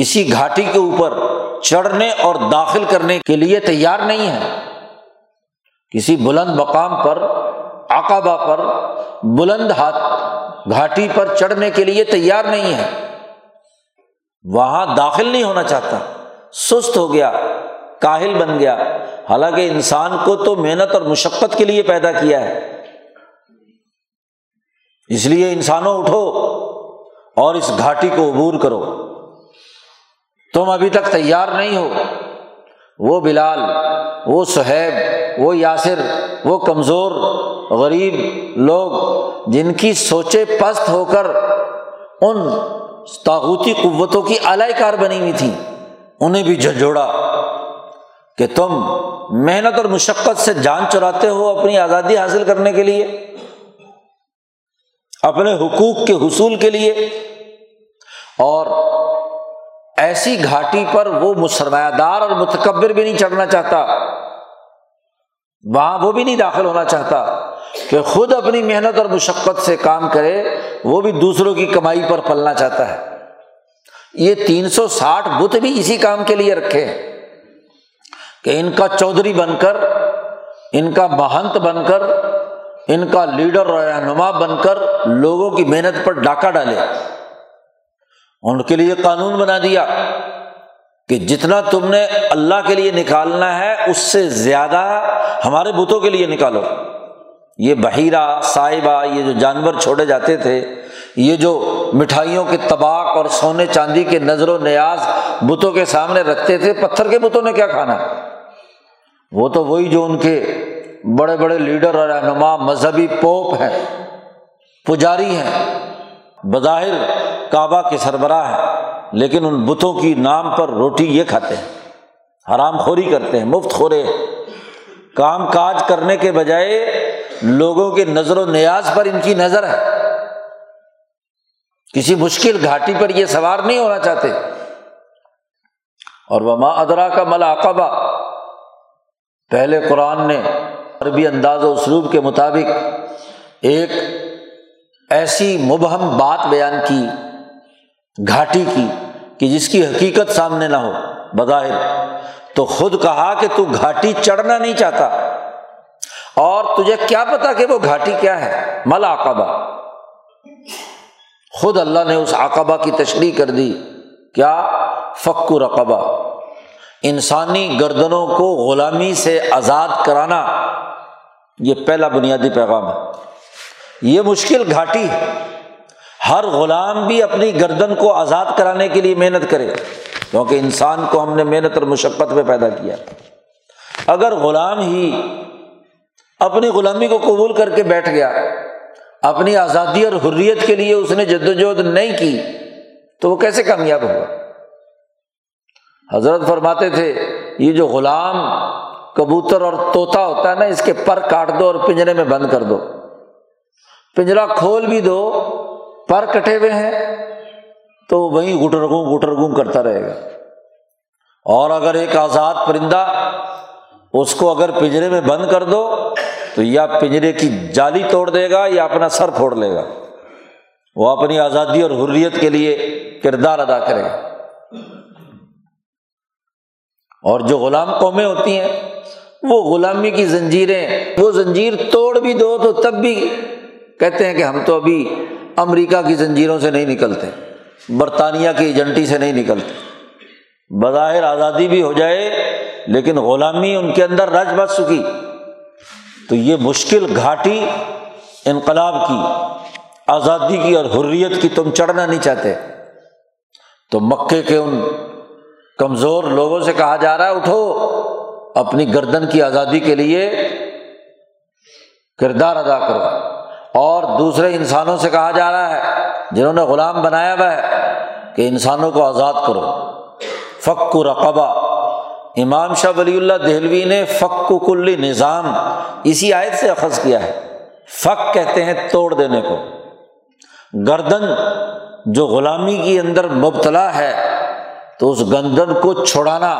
کسی گھاٹی کے اوپر چڑھنے اور داخل کرنے کے لیے تیار نہیں ہے، کسی بلند مقام پر، عقبہ پر، بلند ہاتھ گھاٹی پر چڑھنے کے لیے تیار نہیں ہے، وہاں داخل نہیں ہونا چاہتا، سست ہو گیا، کاہل بن گیا۔ حالانکہ انسان کو تو محنت اور مشقت کے لیے پیدا کیا ہے، اس لیے انسانوں اٹھو اور اس گھاٹی کو عبور کرو، تم ابھی تک تیار نہیں ہو۔ وہ بلال، وہ صہیب، وہ یاسر، وہ کمزور غریب لوگ جن کی سوچے پست ہو کر ان طاغوتی قوتوں کی آلائے کار بنی ہوئی تھی، انہیں بھی جھنجھوڑا کہ تم محنت اور مشقت سے جان چراتے ہو اپنی آزادی حاصل کرنے کے لیے، اپنے حقوق کے حصول کے لیے، اور ایسی گھاٹی پر وہ سرمایہ دار اور متکبر بھی نہیں چڑھنا چاہتا، وہاں وہ بھی نہیں داخل ہونا چاہتا کہ خود اپنی محنت اور مشقت سے کام کرے، وہ بھی دوسروں کی کمائی پر پلنا چاہتا ہے۔ یہ تین سو ساٹھ بت بھی اسی کام کے لیے رکھے ہیں کہ ان کا چودھری بن کر، ان کا مہنت بن کر، ان کا لیڈر رہنما بن کر لوگوں کی محنت پر ڈاکہ ڈالے۔ ان کے لیے قانون بنا دیا کہ جتنا تم نے اللہ کے لیے نکالنا ہے اس سے زیادہ ہمارے بتوں کے لیے نکالو۔ یہ بحیرہ، سائبہ، یہ جو جانور چھوڑے جاتے تھے، یہ جو مٹھائیوں کے طباق اور سونے چاندی کے نظر و نیاز بتوں کے سامنے رکھتے تھے، پتھر کے بتوں نے کیا کھانا؟ وہ تو وہی جو ان کے بڑے بڑے لیڈر اور رہنما مذہبی پوپ ہیں، پجاری ہیں، بظاہر کعبہ کے سربراہ ہیں، لیکن ان بتوں کی نام پر روٹی یہ کھاتے ہیں، حرام خوری کرتے ہیں، مفت خورے، کام کاج کرنے کے بجائے لوگوں کے نظر و نیاز پر ان کی نظر ہے۔ کسی مشکل گھاٹی پر یہ سوار نہیں ہونا چاہتے۔ اور وما ادراک ما العقبہ، پہلے قرآن نے عربی انداز و اسلوب کے مطابق ایک ایسی مبہم بات بیان کی، گھاٹی کی، کہ جس کی حقیقت سامنے نہ ہو بظاہر، تو خود کہا کہ تو گھاٹی چڑھنا نہیں چاہتا اور تجھے کیا پتا کہ وہ گھاٹی کیا ہے، مل عقبہ۔ خود اللہ نے اس عقبہ کی تشریح کر دی، کیا؟ فک رقبہ، انسانی گردنوں کو غلامی سے آزاد کرانا، یہ پہلا بنیادی پیغام ہے۔ یہ مشکل گھاٹی ہے، ہر غلام بھی اپنی گردن کو آزاد کرانے کے لیے محنت کرے، کیونکہ انسان کو ہم نے محنت اور مشقت پہ پیدا کیا۔ اگر غلام ہی اپنی غلامی کو قبول کر کے بیٹھ گیا، اپنی آزادی اور حریت کے لیے اس نے جدوجہد نہیں کی، تو وہ کیسے کامیاب ہوگا؟ حضرت فرماتے تھے یہ جو غلام کبوتر اور طوطا ہوتا ہے نا، اس کے پر کاٹ دو اور پنجرے میں بند کر دو، پنجرا کھول بھی دو، پر کٹے ہوئے ہیں تو وہیں گٹر گوں گٹر گوں کرتا رہے گا۔ اور اگر ایک آزاد پرندہ، اس کو اگر پنجرے میں بند کر دو تو یا پنجرے کی جالی توڑ دے گا یا اپنا سر پھوڑ لے گا، وہ اپنی آزادی اور حریت کے لیے کردار ادا کرے گا۔ اور جو غلام قومیں ہوتی ہیں، وہ غلامی کی زنجیریں، وہ زنجیر توڑ بھی دو تو تب بھی کہتے ہیں کہ ہم تو ابھی امریکہ کی زنجیروں سے نہیں نکلتے، برطانیہ کی ایجنٹی سے نہیں نکلتے۔ بظاہر آزادی بھی ہو جائے لیکن غلامی ان کے اندر رچ بس چکی۔ تو یہ مشکل گھاٹی انقلاب کی، آزادی کی اور حریت کی تم چڑھنا نہیں چاہتے، تو مکے کے ان کمزور لوگوں سے کہا جا رہا ہے اٹھو، اپنی گردن کی آزادی کے لیے کردار ادا کرو۔ اور دوسرے انسانوں سے کہا جا رہا ہے جنہوں نے غلام بنایا ہوا ہے کہ انسانوں کو آزاد کرو، فک رقبہ۔ امام شاہ ولی اللہ دہلوی نے فک کل نظام اسی آیت سے اخذ کیا ہے۔ فک کہتے ہیں توڑ دینے کو، گردن جو غلامی کے اندر مبتلا ہے تو اس گردن کو چھڑانا۔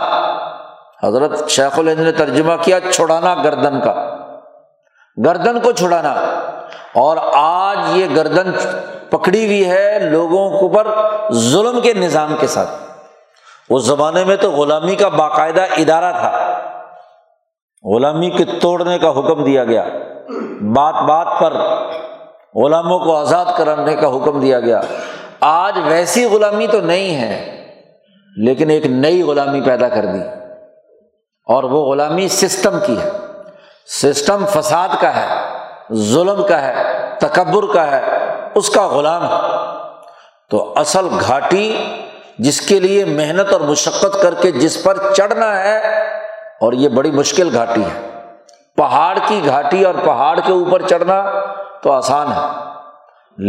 حضرت شیخ الہند نے ترجمہ کیا چھڑانا گردن کا، گردن کو چھڑانا۔ اور آج یہ گردن پکڑی ہوئی ہے لوگوں کو پر ظلم کے نظام کے ساتھ۔ اس زمانے میں تو غلامی کا باقاعدہ ادارہ تھا، غلامی کے توڑنے کا حکم دیا گیا، بات بات پر غلاموں کو آزاد کرانے کا حکم دیا گیا۔ آج ویسی غلامی تو نہیں ہے، لیکن ایک نئی غلامی پیدا کر دی، اور وہ غلامی سسٹم کی ہے، سسٹم فساد کا ہے، ظلم کا ہے، تکبر کا ہے، اس کا غلام ہے۔ تو اصل گھاٹی جس کے لیے محنت اور مشقت کر کے جس پر چڑھنا ہے، اور یہ بڑی مشکل گھاٹی ہے۔ پہاڑ کی گھاٹی اور پہاڑ کے اوپر چڑھنا تو آسان ہے،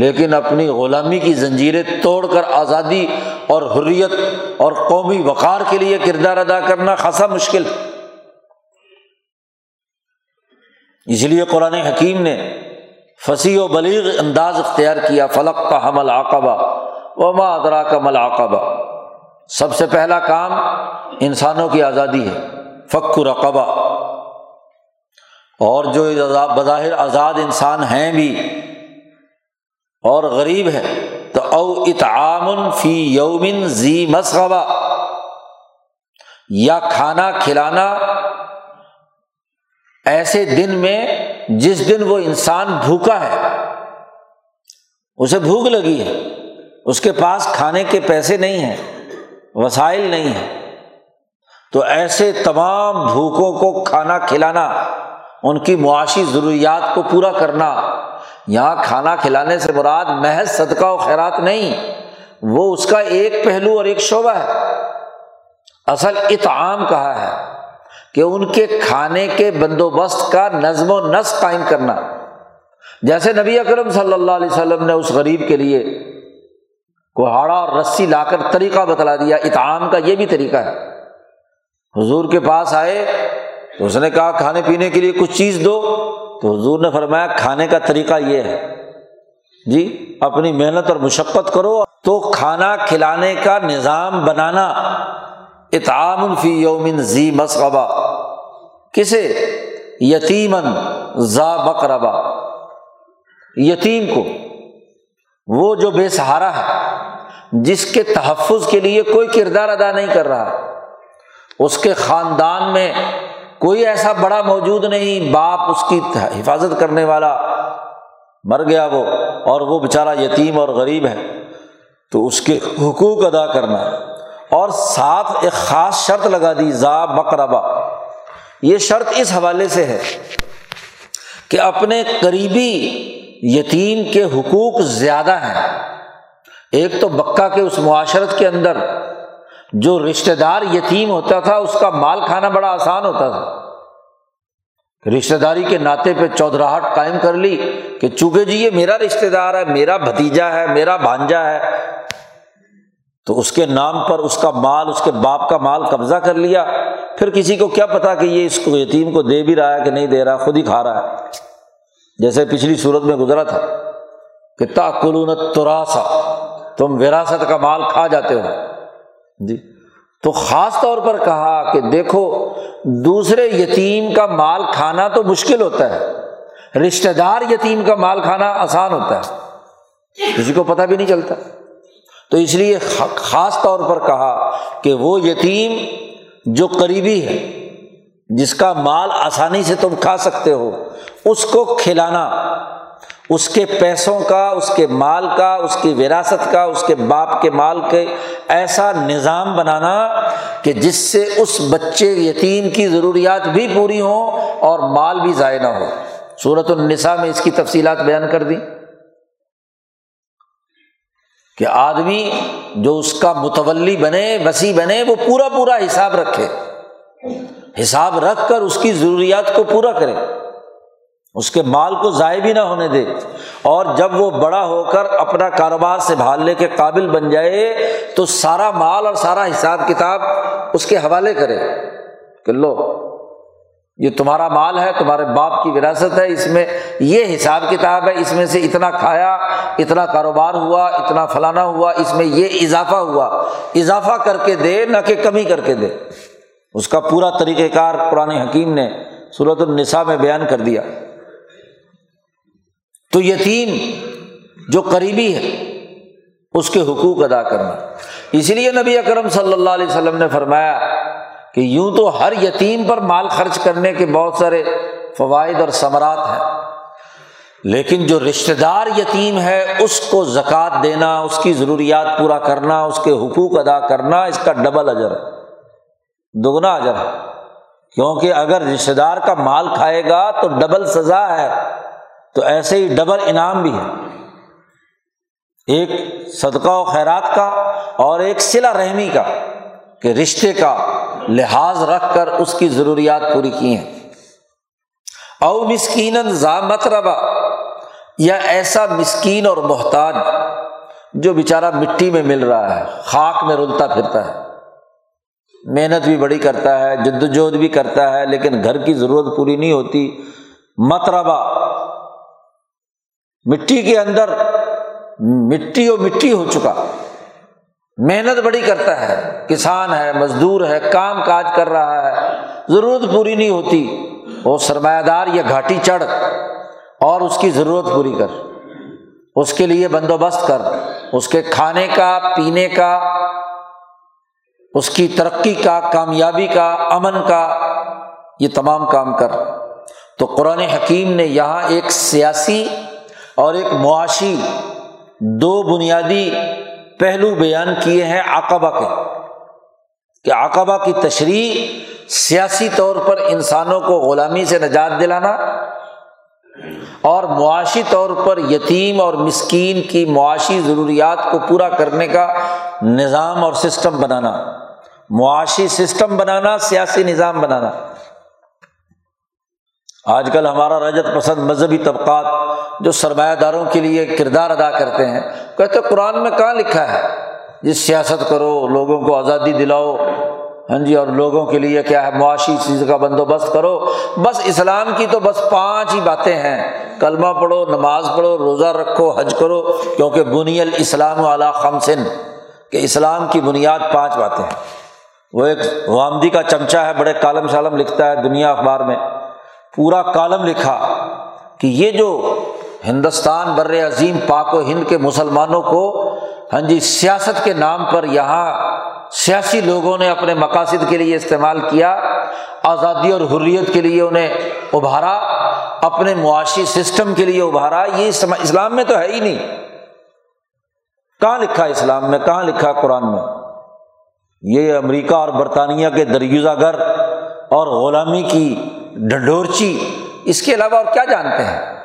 لیکن اپنی غلامی کی زنجیریں توڑ کر آزادی اور حریت اور قومی وقار کے لیے کردار ادا کرنا خاصا مشکل ہے۔ اس لیے قرآن حکیم نے فصیح و بلیغ انداز اختیار کیا، فلقتحم العقبہ وما ادراک ما العقبہ۔ سب سے پہلا کام انسانوں کی آزادی ہے، فک رقبہ۔ اور جو بظاہر آزاد انسان ہیں بھی اور غریب ہیں، تو او اطعام فی یوم ذی مسغبہ، یا کھانا کھلانا ایسے دن میں جس دن وہ انسان بھوکا ہے، اسے بھوک لگی ہے، اس کے پاس کھانے کے پیسے نہیں ہیں، وسائل نہیں ہیں، تو ایسے تمام بھوکوں کو کھانا کھلانا، ان کی معاشی ضروریات کو پورا کرنا، یہاں کھانا کھلانے سے مراد محض صدقہ و خیرات نہیں، وہ اس کا ایک پہلو اور ایک شعبہ ہے، اصل اطعام کہا ہے کہ ان کے کھانے کے بندوبست کا نظم و نسق قائم کرنا، جیسے نبی اکرم صلی اللہ علیہ وسلم نے اس غریب کے لیے کہاڑا اور رسی لا کر طریقہ بتلا دیا، اطعام کا یہ بھی طریقہ ہے۔ حضور کے پاس آئے تو اس نے کہا کھانے پینے کے لیے کچھ چیز دو، تو حضور نے فرمایا کھانے کا طریقہ یہ ہے، جی اپنی محنت اور مشقت کرو، تو کھانا کھلانے کا نظام بنانا، اطعام فی یوم ذی مسغبہ، کسے؟ یتیما ذا مقربہ، یتیم کو، وہ جو بے سہارا ہے، جس کے تحفظ کے لیے کوئی کردار ادا نہیں کر رہا، اس کے خاندان میں کوئی ایسا بڑا موجود نہیں، باپ اس کی حفاظت کرنے والا، مر گیا وہ اور وہ بیچارہ یتیم اور غریب ہے، تو اس کے حقوق ادا کرنا ہے، اور ساتھ ایک خاص شرط لگا دی، ذا مقربہ، یہ شرط اس حوالے سے ہے کہ اپنے قریبی یتیم کے حقوق زیادہ ہیں۔ ایک تو مکہ کے اس معاشرت کے اندر جو رشتہ دار یتیم ہوتا تھا اس کا مال کھانا بڑا آسان ہوتا تھا، رشتہ داری کے ناطے پہ چودراہٹ قائم کر لی کہ چونکہ جی یہ میرا رشتہ دار ہے، میرا بھتیجا ہے، میرا بھانجا ہے، تو اس کے نام پر اس کا مال، اس کے باپ کا مال قبضہ کر لیا، پھر کسی کو کیا پتا کہ یہ اس کو یتیم کو دے بھی رہا ہے کہ نہیں دے رہا، خود ہی کھا رہا ہے، جیسے پچھلی صورت میں گزرا تھا کہ تاکلون التراث، تم وراثت کا مال کھا جاتے ہو جی۔ تو خاص طور پر کہا کہ دیکھو دوسرے یتیم کا مال کھانا تو مشکل ہوتا ہے، رشتہ دار یتیم کا مال کھانا آسان ہوتا ہے، کسی کو پتہ بھی نہیں چلتا، تو اس لیے خاص طور پر کہا کہ وہ یتیم جو قریبی ہے، جس کا مال آسانی سے تم کھا سکتے ہو، اس کو کھلانا، اس کے پیسوں کا، اس کے مال کا، اس کی وراثت کا، اس کے باپ کے مال کے ایسا نظام بنانا کہ جس سے اس بچے یتیم کی ضروریات بھی پوری ہوں اور مال بھی ضائع نہ ہو۔ سورۃ النساء میں اس کی تفصیلات بیان کر دی کہ آدمی جو اس کا متولی بنے، وصی بنے، وہ پورا پورا حساب رکھے، حساب رکھ کر اس کی ضروریات کو پورا کرے، اس کے مال کو ضائع بھی نہ ہونے دے، اور جب وہ بڑا ہو کر اپنا کاروبار سنبھالنے کے قابل بن جائے تو سارا مال اور سارا حساب کتاب اس کے حوالے کرے کہ لو یہ تمہارا مال ہے، تمہارے باپ کی وراثت ہے، اس میں یہ حساب کتاب ہے، اس میں سے اتنا کھایا، اتنا کاروبار ہوا، اتنا فلانا ہوا، اس میں یہ اضافہ ہوا، اضافہ کر کے دے، نہ کہ کمی کر کے دے۔ اس کا پورا طریقہ کار قرآن حکیم نے سورۃ النساء میں بیان کر دیا۔ تو یتیم جو قریبی ہے اس کے حقوق ادا کرنا، اس لیے نبی اکرم صلی اللہ علیہ وسلم نے فرمایا کہ یوں تو ہر یتیم پر مال خرچ کرنے کے بہت سارے فوائد اور ثمرات ہیں، لیکن جو رشتہ دار یتیم ہے اس کو زکوٰۃ دینا، اس کی ضروریات پورا کرنا، اس کے حقوق ادا کرنا، اس کا ڈبل اجر ہے، دگنا اجر ہے، کیونکہ اگر رشتہ دار کا مال کھائے گا تو ڈبل سزا ہے، تو ایسے ہی ڈبل انعام بھی ہے، ایک صدقہ و خیرات کا اور ایک صلہ رحمی کا کہ رشتے کا لحاظ رکھ کر اس کی ضروریات پوری کی ہیں۔ او مسکینا ذا متربہ، یا ایسا مسکین اور محتاج جو بیچارہ مٹی میں مل رہا ہے، خاک میں رلتا پھرتا ہے، محنت بھی بڑی کرتا ہے، جدوجہد بھی کرتا ہے، لیکن گھر کی ضرورت پوری نہیں ہوتی، متربہ، مٹی کے اندر مٹی و مٹی ہو چکا، محنت بڑی کرتا ہے، کسان ہے، مزدور ہے، کام کاج کر رہا ہے، ضرورت پوری نہیں ہوتی، وہ سرمایہ دار یا گھاٹی چڑھ اور اس کی ضرورت پوری کر، اس کے لیے بندوبست کر، اس کے کھانے کا، پینے کا، اس کی ترقی کا، کامیابی کا، امن کا، یہ تمام کام کر۔ تو قرآن حکیم نے یہاں ایک سیاسی اور ایک معاشی دو بنیادی پہلو بیان کیے ہیں عقبہ کے، کہ عقبہ کی تشریح سیاسی طور پر انسانوں کو غلامی سے نجات دلانا اور معاشی طور پر یتیم اور مسکین کی معاشی ضروریات کو پورا کرنے کا نظام اور سسٹم بنانا، معاشی سسٹم بنانا، سیاسی نظام بنانا۔ آج کل ہمارا رجت پسند مذہبی طبقات جو سرمایہ داروں کے لیے کردار ادا کرتے ہیں، کہتے ہیں قرآن میں کہاں لکھا ہے جی سیاست کرو، لوگوں کو آزادی دلاؤ، ہاں جی، اور لوگوں کے لیے کیا ہے معاشی چیز کا بندوبست کرو، بس اسلام کی تو بس پانچ ہی باتیں ہیں، کلمہ پڑھو، نماز پڑھو، روزہ رکھو، حج کرو، کیونکہ بنی الاسلام علی خمسن، کہ اسلام کی بنیاد پانچ باتیں ہیں۔ وہ ایک وامدی کا چمچا ہے، بڑے کالم شالم لکھتا ہے دنیا اخبار میں، پورا کالم لکھا کہ یہ جو ہندوستان بر عظیم پاک و ہند کے مسلمانوں کو ہاں جی سیاست کے نام پر یہاں سیاسی لوگوں نے اپنے مقاصد کے لیے استعمال کیا، آزادی اور حریت کے لیے انہیں ابھارا، اپنے معاشی سسٹم کے لیے ابھارا، یہ اسلام میں تو ہے ہی نہیں، کہاں لکھا اسلام میں، کہاں لکھا قرآن میں۔ یہ امریکہ اور برطانیہ کے دریوزہ گر اور غلامی کی ڈھنڈورچی، اس کے علاوہ اور کیا جانتے ہیں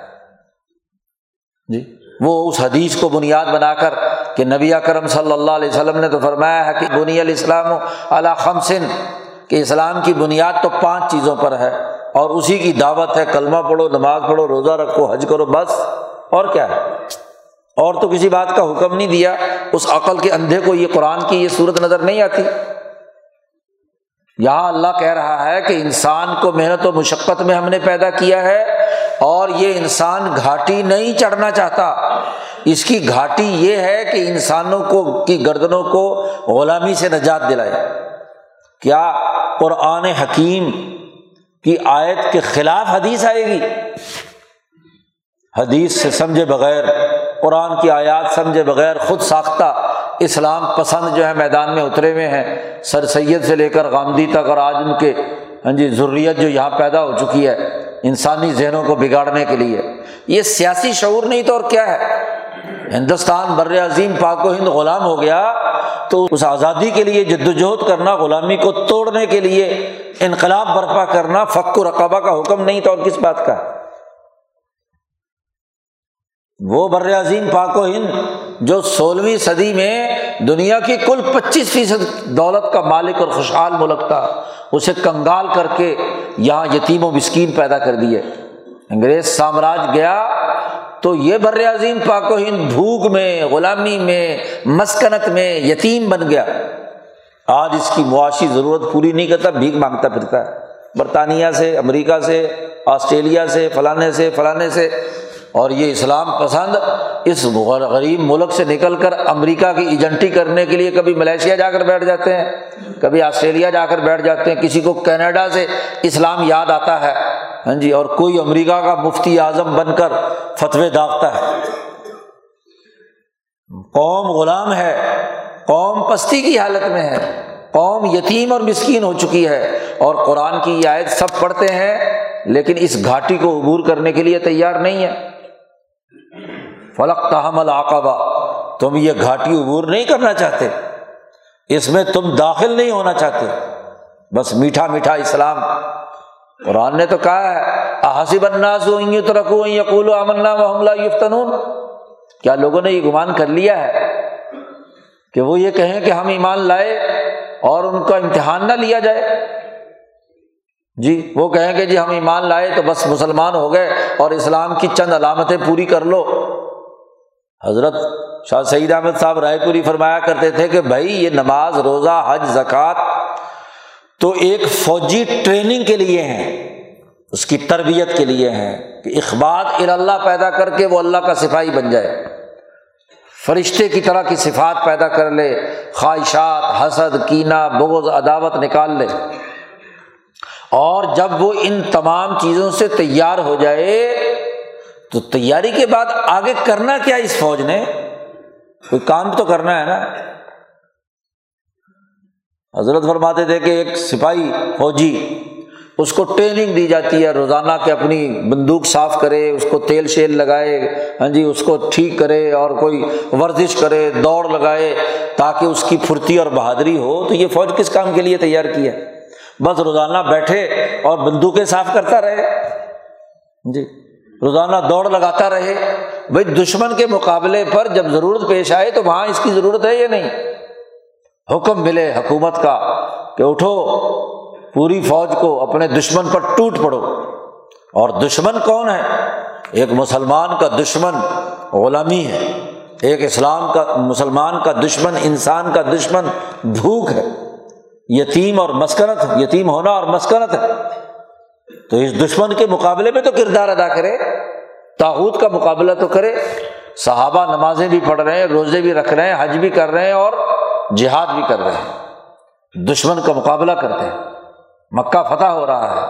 جی؟ وہ اس حدیث کو بنیاد بنا کر کہ نبی اکرم صلی اللہ علیہ وسلم نے تو فرمایا ہے کہ بنی الاسلام علی خمس، کہ اسلام کی بنیاد تو پانچ چیزوں پر ہے، اور اسی کی دعوت ہے، کلمہ پڑھو، نماز پڑھو، روزہ رکھو، حج کرو، بس، اور کیا ہے، اور تو کسی بات کا حکم نہیں دیا۔ اس عقل کے اندھے کو یہ قرآن کی یہ صورت نظر نہیں آتی۔ یہاں اللہ کہہ رہا ہے کہ انسان کو محنت و مشقت میں ہم نے پیدا کیا ہے، اور یہ انسان گھاٹی نہیں چڑھنا چاہتا، اس کی گھاٹی یہ ہے کہ انسانوں کو کی گردنوں کو غلامی سے نجات دلائے۔ کیا قرآن حکیم کی آیت کے خلاف حدیث آئے گی؟ حدیث سے سمجھے بغیر، قرآن کی آیات سمجھے بغیر خود ساختہ اسلام پسند جو ہے میدان میں اترے ہوئے ہیں، سر سید سے لے کر غامدی تک، اور آج ان کے ہاں جی ذریت جو یہاں پیدا ہو چکی ہے انسانی ذہنوں کو بگاڑنے کے لیے۔ یہ سیاسی شعور نہیں تو اور کیا ہے؟ ہندوستان بر عظیم پاک و ہند غلام ہو گیا تو اس آزادی کے لیے جدوجہد کرنا، غلامی کو توڑنے کے لیے انقلاب برپا کرنا فک و رقبہ کا حکم نہیں تو اور کس بات کا؟ وہ بر عظیم پاک و ہند جو سولہویں صدی میں دنیا کی کل پچیس فیصد دولت کا مالک اور خوشحال ملک تھا، اسے کنگال کر کے یہاں یتیم و مسکین پیدا کر دیے۔ انگریز سامراج گیا تو یہ بر عظیم پاک و ہند بھوک میں، غلامی میں، مسکنت میں یتیم بن گیا۔ آج اس کی معاشی ضرورت پوری نہیں کرتا، بھیک مانگتا پھرتا ہے، برطانیہ سے، امریکہ سے، آسٹریلیا سے، فلانے سے فلانے سے، اور یہ اسلام پسند اس غریب ملک سے نکل کر امریکہ کی ایجنٹی کرنے کے لیے کبھی ملیشیا جا کر بیٹھ جاتے ہیں، کبھی آسٹریلیا جا کر بیٹھ جاتے ہیں، کسی کو کینیڈا سے اسلام یاد آتا ہے ہاں جی، اور کوئی امریکہ کا مفتی اعظم بن کر فتوے داغتا ہے۔ قوم غلام ہے، قوم پستی کی حالت میں ہے، قوم یتیم اور مسکین ہو چکی ہے، اور قرآن کی یہ آیت سب پڑھتے ہیں لیکن اس گھاٹی کو عبور کرنے کے لیے تیار نہیں ہے۔ فَلَقْتَهَمَ الْعَقَبَةَ، تم یہ گھاٹی عبور نہیں کرنا چاہتے، اس میں تم داخل نہیں ہونا چاہتے، بس میٹھا میٹھا اسلام۔ قرآن نے تو کہا ہے أَحَسِبَ النَّاسُ أَن يُتْرَكُوا أَن يَقُولُوا آمَنَّا وَهُمْ لَا يُفْتَنُونَ، کیا لوگوں نے یہ گمان کر لیا ہے کہ وہ یہ کہیں کہ ہم ایمان لائے اور ان کا امتحان نہ لیا جائے؟ جی وہ کہیں کہ جی ہم ایمان لائے تو بس مسلمان ہو گئے اور اسلام کی چند علامتیں پوری کر لو۔ حضرت شاہ سعید احمد صاحب رائے پوری فرمایا کرتے تھے کہ بھائی یہ نماز، روزہ، حج، زکوٰۃ تو ایک فوجی ٹریننگ کے لیے ہیں، اس کی تربیت کے لیے ہیں کہ اخبات اللہ پیدا کر کے وہ اللہ کا سپاہی بن جائے، فرشتے کی طرح کی صفات پیدا کر لے، خواہشات، حسد، کینہ، بغض، عداوت نکال لے، اور جب وہ ان تمام چیزوں سے تیار ہو جائے تو تیاری کے بعد آگے کرنا کیا؟ اس فوج نے کوئی کام تو کرنا ہے نا۔ حضرت فرماتے تھے کہ ایک سپاہی فوجی اس کو ٹریننگ دی جاتی ہے روزانہ کہ اپنی بندوق صاف کرے، اس کو تیل شیل لگائے، ہاں جی اس کو ٹھیک کرے، اور کوئی ورزش کرے، دوڑ لگائے، تاکہ اس کی پھرتی اور بہادری ہو۔ تو یہ فوج کس کام کے لیے تیار کی ہے؟ بس روزانہ بیٹھے اور بندوقیں صاف کرتا رہے، جی روزانہ دوڑ لگاتا رہے۔ بھائی دشمن کے مقابلے پر جب ضرورت پیش آئے تو وہاں اس کی ضرورت ہے یا نہیں؟ حکم ملے حکومت کا کہ اٹھو پوری فوج کو اپنے دشمن پر ٹوٹ پڑو۔ اور دشمن کون ہے؟ ایک مسلمان کا دشمن غلامی ہے، ایک اسلام کا مسلمان کا دشمن، انسان کا دشمن بھوک ہے، یتیم اور مسکنت، یتیم ہونا اور مسکنت ہے۔ تو اس دشمن کے مقابلے میں تو کردار ادا کرے، طاغوت کا مقابلہ تو کرے۔ صحابہ نمازیں بھی پڑھ رہے ہیں، روزے بھی رکھ رہے ہیں، حج بھی کر رہے ہیں اور جہاد بھی کر رہے ہیں، دشمن کا مقابلہ کرتے ہیں۔ مکہ فتح ہو رہا ہے،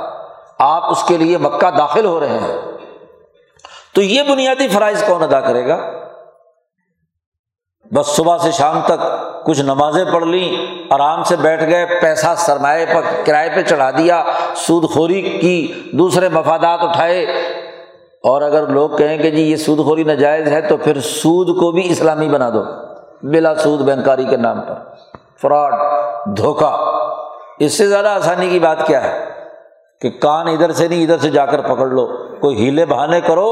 آپ اس کے لیے مکہ داخل ہو رہے ہیں، تو یہ بنیادی فرائض کون ادا کرے گا؟ بس صبح سے شام تک کچھ نمازیں پڑھ لیں، آرام سے بیٹھ گئے، پیسہ سرمایہ پر کرائے پہ چڑھا دیا، سود خوری کی، دوسرے مفادات اٹھائے۔ اور اگر لوگ کہیں کہ جی یہ سود خوری ناجائز ہے تو پھر سود کو بھی اسلامی بنا دو، بلا سود بینکاری کے نام پر فراڈ، دھوکہ۔ اس سے زیادہ آسانی کی بات کیا ہے کہ کان ادھر سے نہیں ادھر سے جا کر پکڑ لو، کوئی ہیلے بہانے کرو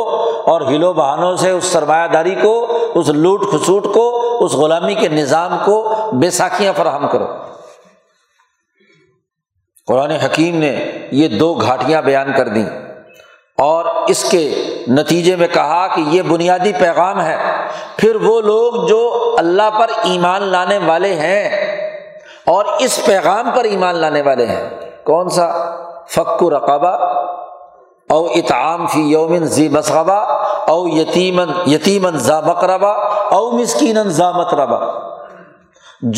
اور ہیلو بہانوں سے اس سرمایہ داری کو، اس لوٹ خسوٹ کو، اس غلامی کے نظام کو بیساکھیاں فراہم کرو۔ قرآن حکیم نے یہ دو گھاٹیاں بیان کر دیں اور اس کے نتیجے میں کہا کہ یہ بنیادی پیغام ہے۔ پھر وہ لوگ جو اللہ پر ایمان لانے والے ہیں اور اس پیغام پر ایمان لانے والے ہیں، کون سا؟ فک رقبہ او اطعام فی یوم ذی مسغبہ او یتیمن یتیمن ذا مقربہ او مسکینن ذا متربہ۔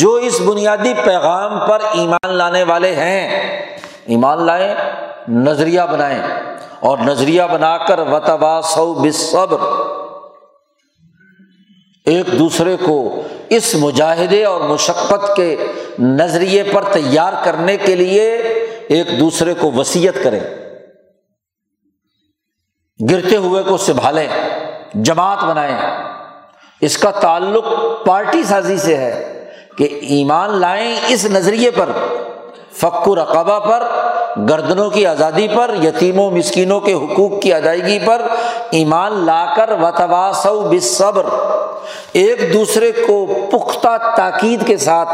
جو اس بنیادی پیغام پر ایمان لانے والے ہیں، ایمان لائیں، نظریہ بنائیں، اور نظریہ بنا کر وتواصوا بالصبر، ایک دوسرے کو اس مجاہدے اور مشقت کے نظریے پر تیار کرنے کے لیے ایک دوسرے کو وصیت کریں، گرتے ہوئے کو سنبھالیں، جماعت بنائیں۔ اس کا تعلق پارٹی سازی سے ہے کہ ایمان لائیں اس نظریے پر، فک رقبہ پر، گردنوں کی آزادی پر، یتیموں مسکینوں کے حقوق کی ادائیگی پر ایمان لا کر وتواصوا بالصبر، ایک دوسرے کو پختہ تاکید کے ساتھ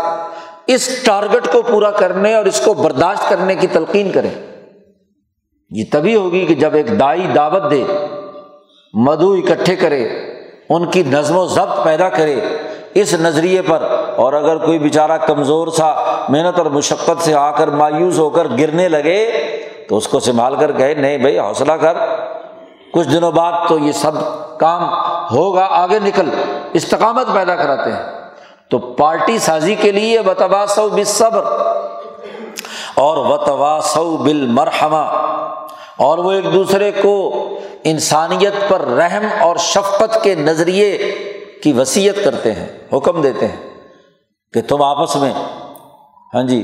اس ٹارگٹ کو پورا کرنے اور اس کو برداشت کرنے کی تلقین کریں۔ یہ تبھی ہوگی کہ جب ایک داعی دعوت دے، مدعو اکٹھے کرے، ان کی نظم و ضبط پیدا کرے اس نظریے پر، اور اگر کوئی بیچارہ کمزور سا محنت اور مشقت سے آ کر مایوس ہو کر گرنے لگے تو اس کو سنبھال کر کہے نہیں بھائی حوصلہ کر، کچھ دنوں بعد تو یہ سب کام ہوگا، آگے نکل، استقامت پیدا کراتے ہیں۔ تو پارٹی سازی کے لیے وتواصوا بالصبر اور وتواصوا بالمرحمہ، اور وہ ایک دوسرے کو انسانیت پر رحم اور شفقت کے نظریے کی وصیت کرتے ہیں، حکم دیتے ہیں کہ تم آپس میں ہاں جی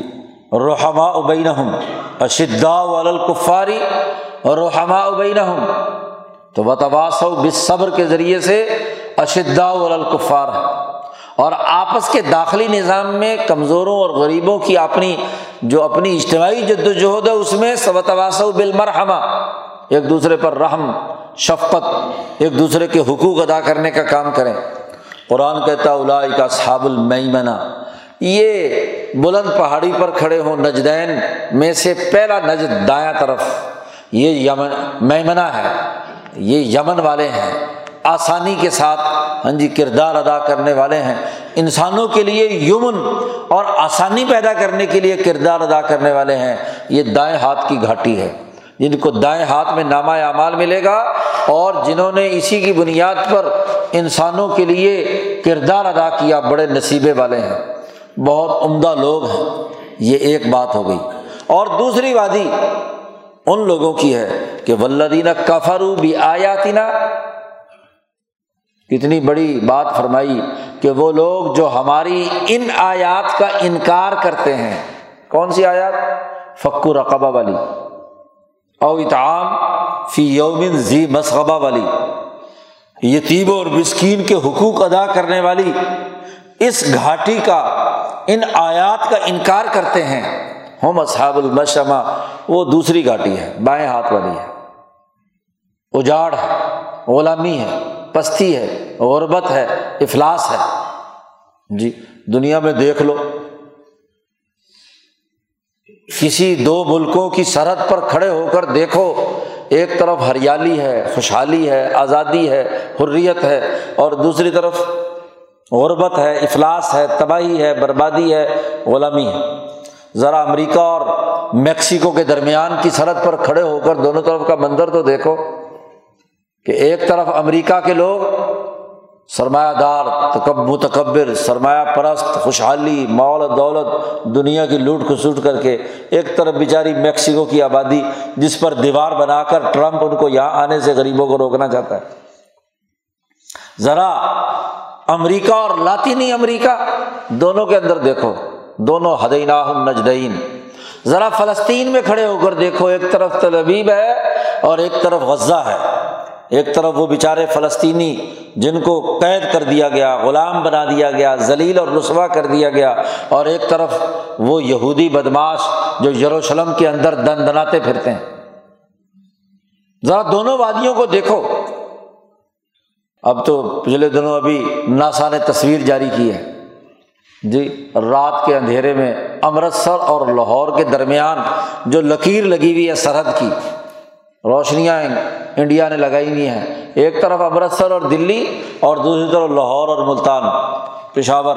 رحماء بینہم اشداء علی الکفار رحماء بینہم، تو وتواصوا بالصبر کے ذریعے سے اشداء علی الکفار ہے، اور آپس کے داخلی نظام میں کمزوروں اور غریبوں کی اپنی جو اپنی اجتماعی جد و جہد ہے اس میں وتواصوا بالمرحمہ، ایک دوسرے پر رحم شفقت، ایک دوسرے کے حقوق ادا کرنے کا کام کریں۔ قرآن کہتا اولئک اصحاب المیمنہ، یہ بلند پہاڑی پر کھڑے ہوں، نجدین میں سے پہلا نجد دایاں طرف، یہ یمن میمنہ ہے، یہ یمن والے ہیں، آسانی کے ساتھ ہاں جی کردار ادا کرنے والے ہیں، انسانوں کے لیے یمن اور آسانی پیدا کرنے کے لیے کردار ادا کرنے والے ہیں۔ یہ دائیں ہاتھ کی گھاٹی ہے جن کو دائیں ہاتھ میں نامہ اعمال ملے گا، اور جنہوں نے اسی کی بنیاد پر انسانوں کے لیے کردار ادا کیا بڑے نصیبے والے ہیں، بہت عمدہ لوگ ہیں۔ یہ ایک بات ہو گئی، اور دوسری وادی ان لوگوں کی ہے کہ والذین کفروا بآیاتنا، کتنی بڑی بات فرمائی کہ وہ لوگ جو ہماری ان آیات کا انکار کرتے ہیں، کون سی آیات؟ فک رقبہ والی، او اطعام فی یوم ذی مسغبہ والی، یتیم اور مسکین کے حقوق ادا کرنے والی اس گھاٹی کا، ان آیات کا انکار کرتے ہیں۔ ہم اصحاب المشأمہ، وہ دوسری گھاٹی ہے، بائیں ہاتھ والی ہے، اجاڑ ہے، غلامی ہے، پستی ہے، غربت ہے، افلاس ہے۔ جی دنیا میں دیکھ لو، کسی دو ملکوں کی سرحد پر کھڑے ہو کر دیکھو، ایک طرف ہریالی ہے، خوشحالی ہے، آزادی ہے، حریت ہے، اور دوسری طرف غربت ہے، افلاس ہے، تباہی ہے، بربادی ہے، غلامی ہے۔ ذرا امریکہ اور میکسیکو کے درمیان کی سرحد پر کھڑے ہو کر دونوں طرف کا منظر تو دیکھو کہ ایک طرف امریکہ کے لوگ سرمایہ دار، متکبر، سرمایہ پرست، خوشحالی، مال و دولت، دنیا کی لوٹ کھسوٹ کر کے، ایک طرف بیچاری میکسیکو کی آبادی جس پر دیوار بنا کر ٹرمپ ان کو یہاں آنے سے غریبوں کو روکنا چاہتا ہے۔ ذرا امریکہ اور لاطینی امریکہ دونوں کے اندر دیکھو، دونوں ہدیناہم نجدین۔ ذرا فلسطین میں کھڑے ہو کر دیکھو، ایک طرف تل ابیب ہے اور ایک طرف غزہ ہے، ایک طرف وہ بیچارے فلسطینی جن کو قید کر دیا گیا، غلام بنا دیا گیا، ذلیل اور رسوا کر دیا گیا، اور ایک طرف وہ یہودی بدمعاش جو یروشلم کے اندر دن دناتے پھرتے ہیں۔ ذرا دونوں وادیوں کو دیکھو۔ اب تو پچھلے دنوں ابھی ناسا نے تصویر جاری کی ہے، جی رات کے اندھیرے میں امرتسر اور لاہور کے درمیان جو لکیر لگی ہوئی ہے سرحد کی، روشنیاں انڈیا نے لگائی نہیں ہیں، ایک طرف امرتسر اور دلی اور دوسری طرف لاہور اور ملتان، پشاور۔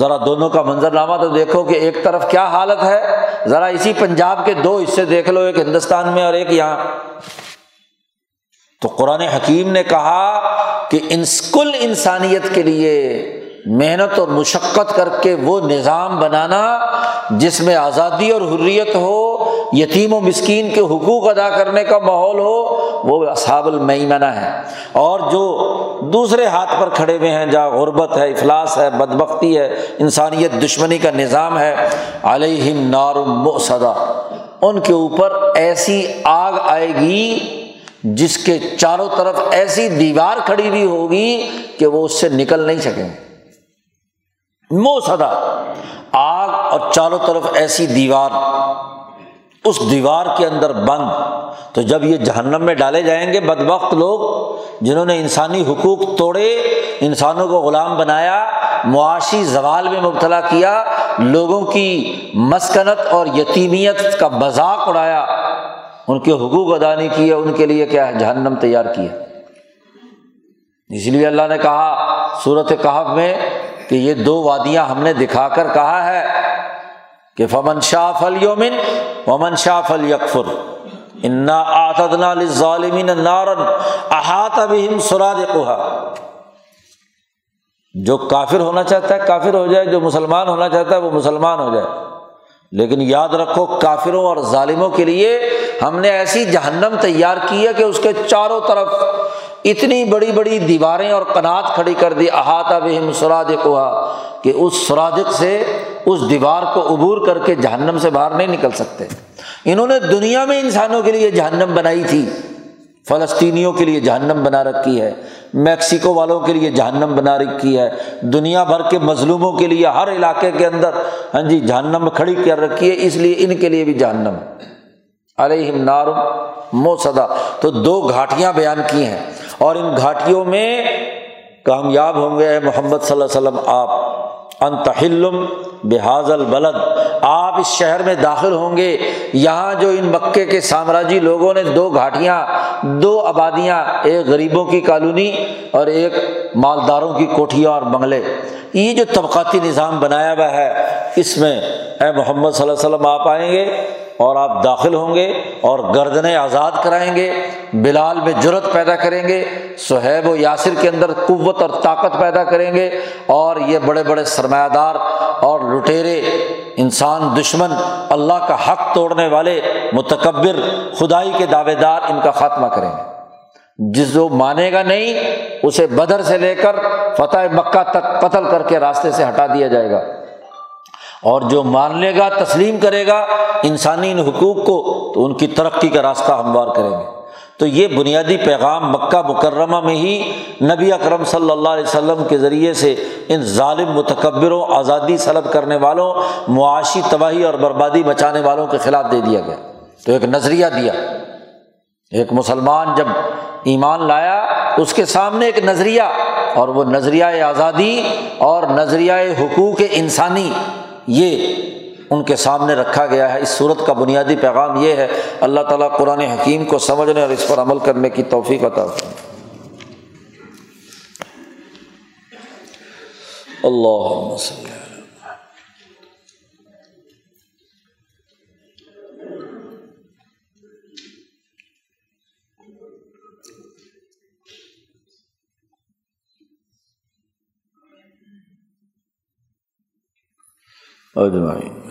ذرا دونوں کا منظرنامہ تو دیکھو کہ ایک طرف کیا حالت ہے۔ ذرا اسی پنجاب کے دو حصے دیکھ لو، ایک ہندوستان میں اور ایک یہاں۔ تو قرآن حکیم نے کہا کہ انس کل انسانیت کے لیے محنت اور مشقت کر کے وہ نظام بنانا جس میں آزادی اور حریت ہو، یتیم و مسکین کے حقوق ادا کرنے کا ماحول ہو، وہ اصحاب المیمنہ ہے۔ اور جو دوسرے ہاتھ پر کھڑے ہوئے ہیں جہاں غربت ہے، افلاس ہے، بدبختی ہے، انسانیت دشمنی کا نظام ہے، علیہم نار مؤصدہ، ان کے اوپر ایسی آگ آئے گی جس کے چاروں طرف ایسی دیوار کھڑی ہوئی ہوگی کہ وہ اس سے نکل نہیں سکیں گے۔ موسدا آگ اور چاروں طرف ایسی دیوار، اس دیوار کے اندر بند۔ تو جب یہ جہنم میں ڈالے جائیں گے بدبخت لوگ جنہوں نے انسانی حقوق توڑے، انسانوں کو غلام بنایا، معاشی زوال میں مبتلا کیا، لوگوں کی مسکنت اور یتیمیت کا مذاق اڑایا، ان کے حقوق ادا نہیں کیے، ان کے لیے کیا ہے؟ جہنم تیار کی ہے۔ اس لیے اللہ نے کہا سورۃ کہف میں کہ یہ دو وادیاں ہم نے دکھا کر کہا ہے کہ فمن شاء فلیؤمن ومن شاء فلیکفر انا اعتدنا للظالمین نارا احاط بہم سرادقھا۔ جو کافر ہونا چاہتا ہے کافر ہو جائے، جو مسلمان ہونا چاہتا ہے وہ مسلمان ہو جائے، لیکن یاد رکھو کافروں اور ظالموں کے لیے ہم نے ایسی جہنم تیار کی ہے کہ اس کے چاروں طرف اتنی بڑی بڑی دیواریں اور قنات کھڑی کر دی، احاطہ بہم سرادقھا، کہ اس سرادق سے، اس دیوار کو عبور کر کے جہنم سے باہر نہیں نکل سکتے۔ انہوں نے دنیا میں انسانوں کے لیے جہنم بنائی تھی، فلسطینیوں کے لیے جہنم بنا رکھی ہے، میکسیکو والوں کے لیے جہنم بنا رکھی ہے، دنیا بھر کے مظلوموں کے لیے ہر علاقے کے اندر ہاں جی جہنم کھڑی کر رکھی ہے، اس لیے ان کے لیے بھی جہنم، علیہم نار موسدا۔ تو دو گھاٹیاں بیان کی ہیں، اور ان گھاٹیوں میں کامیاب ہوں گے محمد صلی اللہ علیہ وسلم آپ۔ انت حل بہذا البلد، آپ اس شہر میں داخل ہوں گے، یہاں جو ان مکے کے سامراجی لوگوں نے دو گھاٹیاں، دو آبادیاں، ایک غریبوں کی کالونی اور ایک مالداروں کی کوٹھیاں اور بنگلے، یہ جو طبقاتی نظام بنایا ہوا ہے، اس میں اے محمد صلی اللہ علیہ وسلم آپ آئیں گے اور آپ داخل ہوں گے، اور گردنیں آزاد کرائیں گے، بلال میں جرأت پیدا کریں گے، صہیب و یاسر کے اندر قوت اور طاقت پیدا کریں گے، اور یہ بڑے بڑے سرمایہ دار اور لٹیرے، انسان دشمن، اللہ کا حق توڑنے والے، متکبر، خدائی کے دعوے دار، ان کا خاتمہ کریں گے۔ جس جو مانے گا نہیں اسے بدر سے لے کر فتح مکہ تک قتل کر کے راستے سے ہٹا دیا جائے گا۔ اور جو مان لے گا تسلیم کرے گا انسانی حقوق کو تو ان کی ترقی کا راستہ ہموار کریں گے۔ تو یہ بنیادی پیغام مکہ مکرمہ میں ہی نبی اکرم صلی اللہ علیہ وسلم کے ذریعے سے ان ظالم متکبروں، آزادی سلب کرنے والوں، معاشی تباہی اور بربادی مچانے والوں کے خلاف دے دیا گیا۔ تو ایک نظریہ دیا، ایک مسلمان جب ایمان لایا اس کے سامنے ایک نظریہ، اور وہ نظریہ آزادی اور نظریہ حقوق انسانی یہ ان کے سامنے رکھا گیا ہے۔ اس صورت کا بنیادی پیغام یہ ہے۔ اللہ تعالیٰ قرآن حکیم کو سمجھنے اور اس پر عمل کرنے کی توفیق عطا فرمائے۔ اللہم صل علی اجمعین۔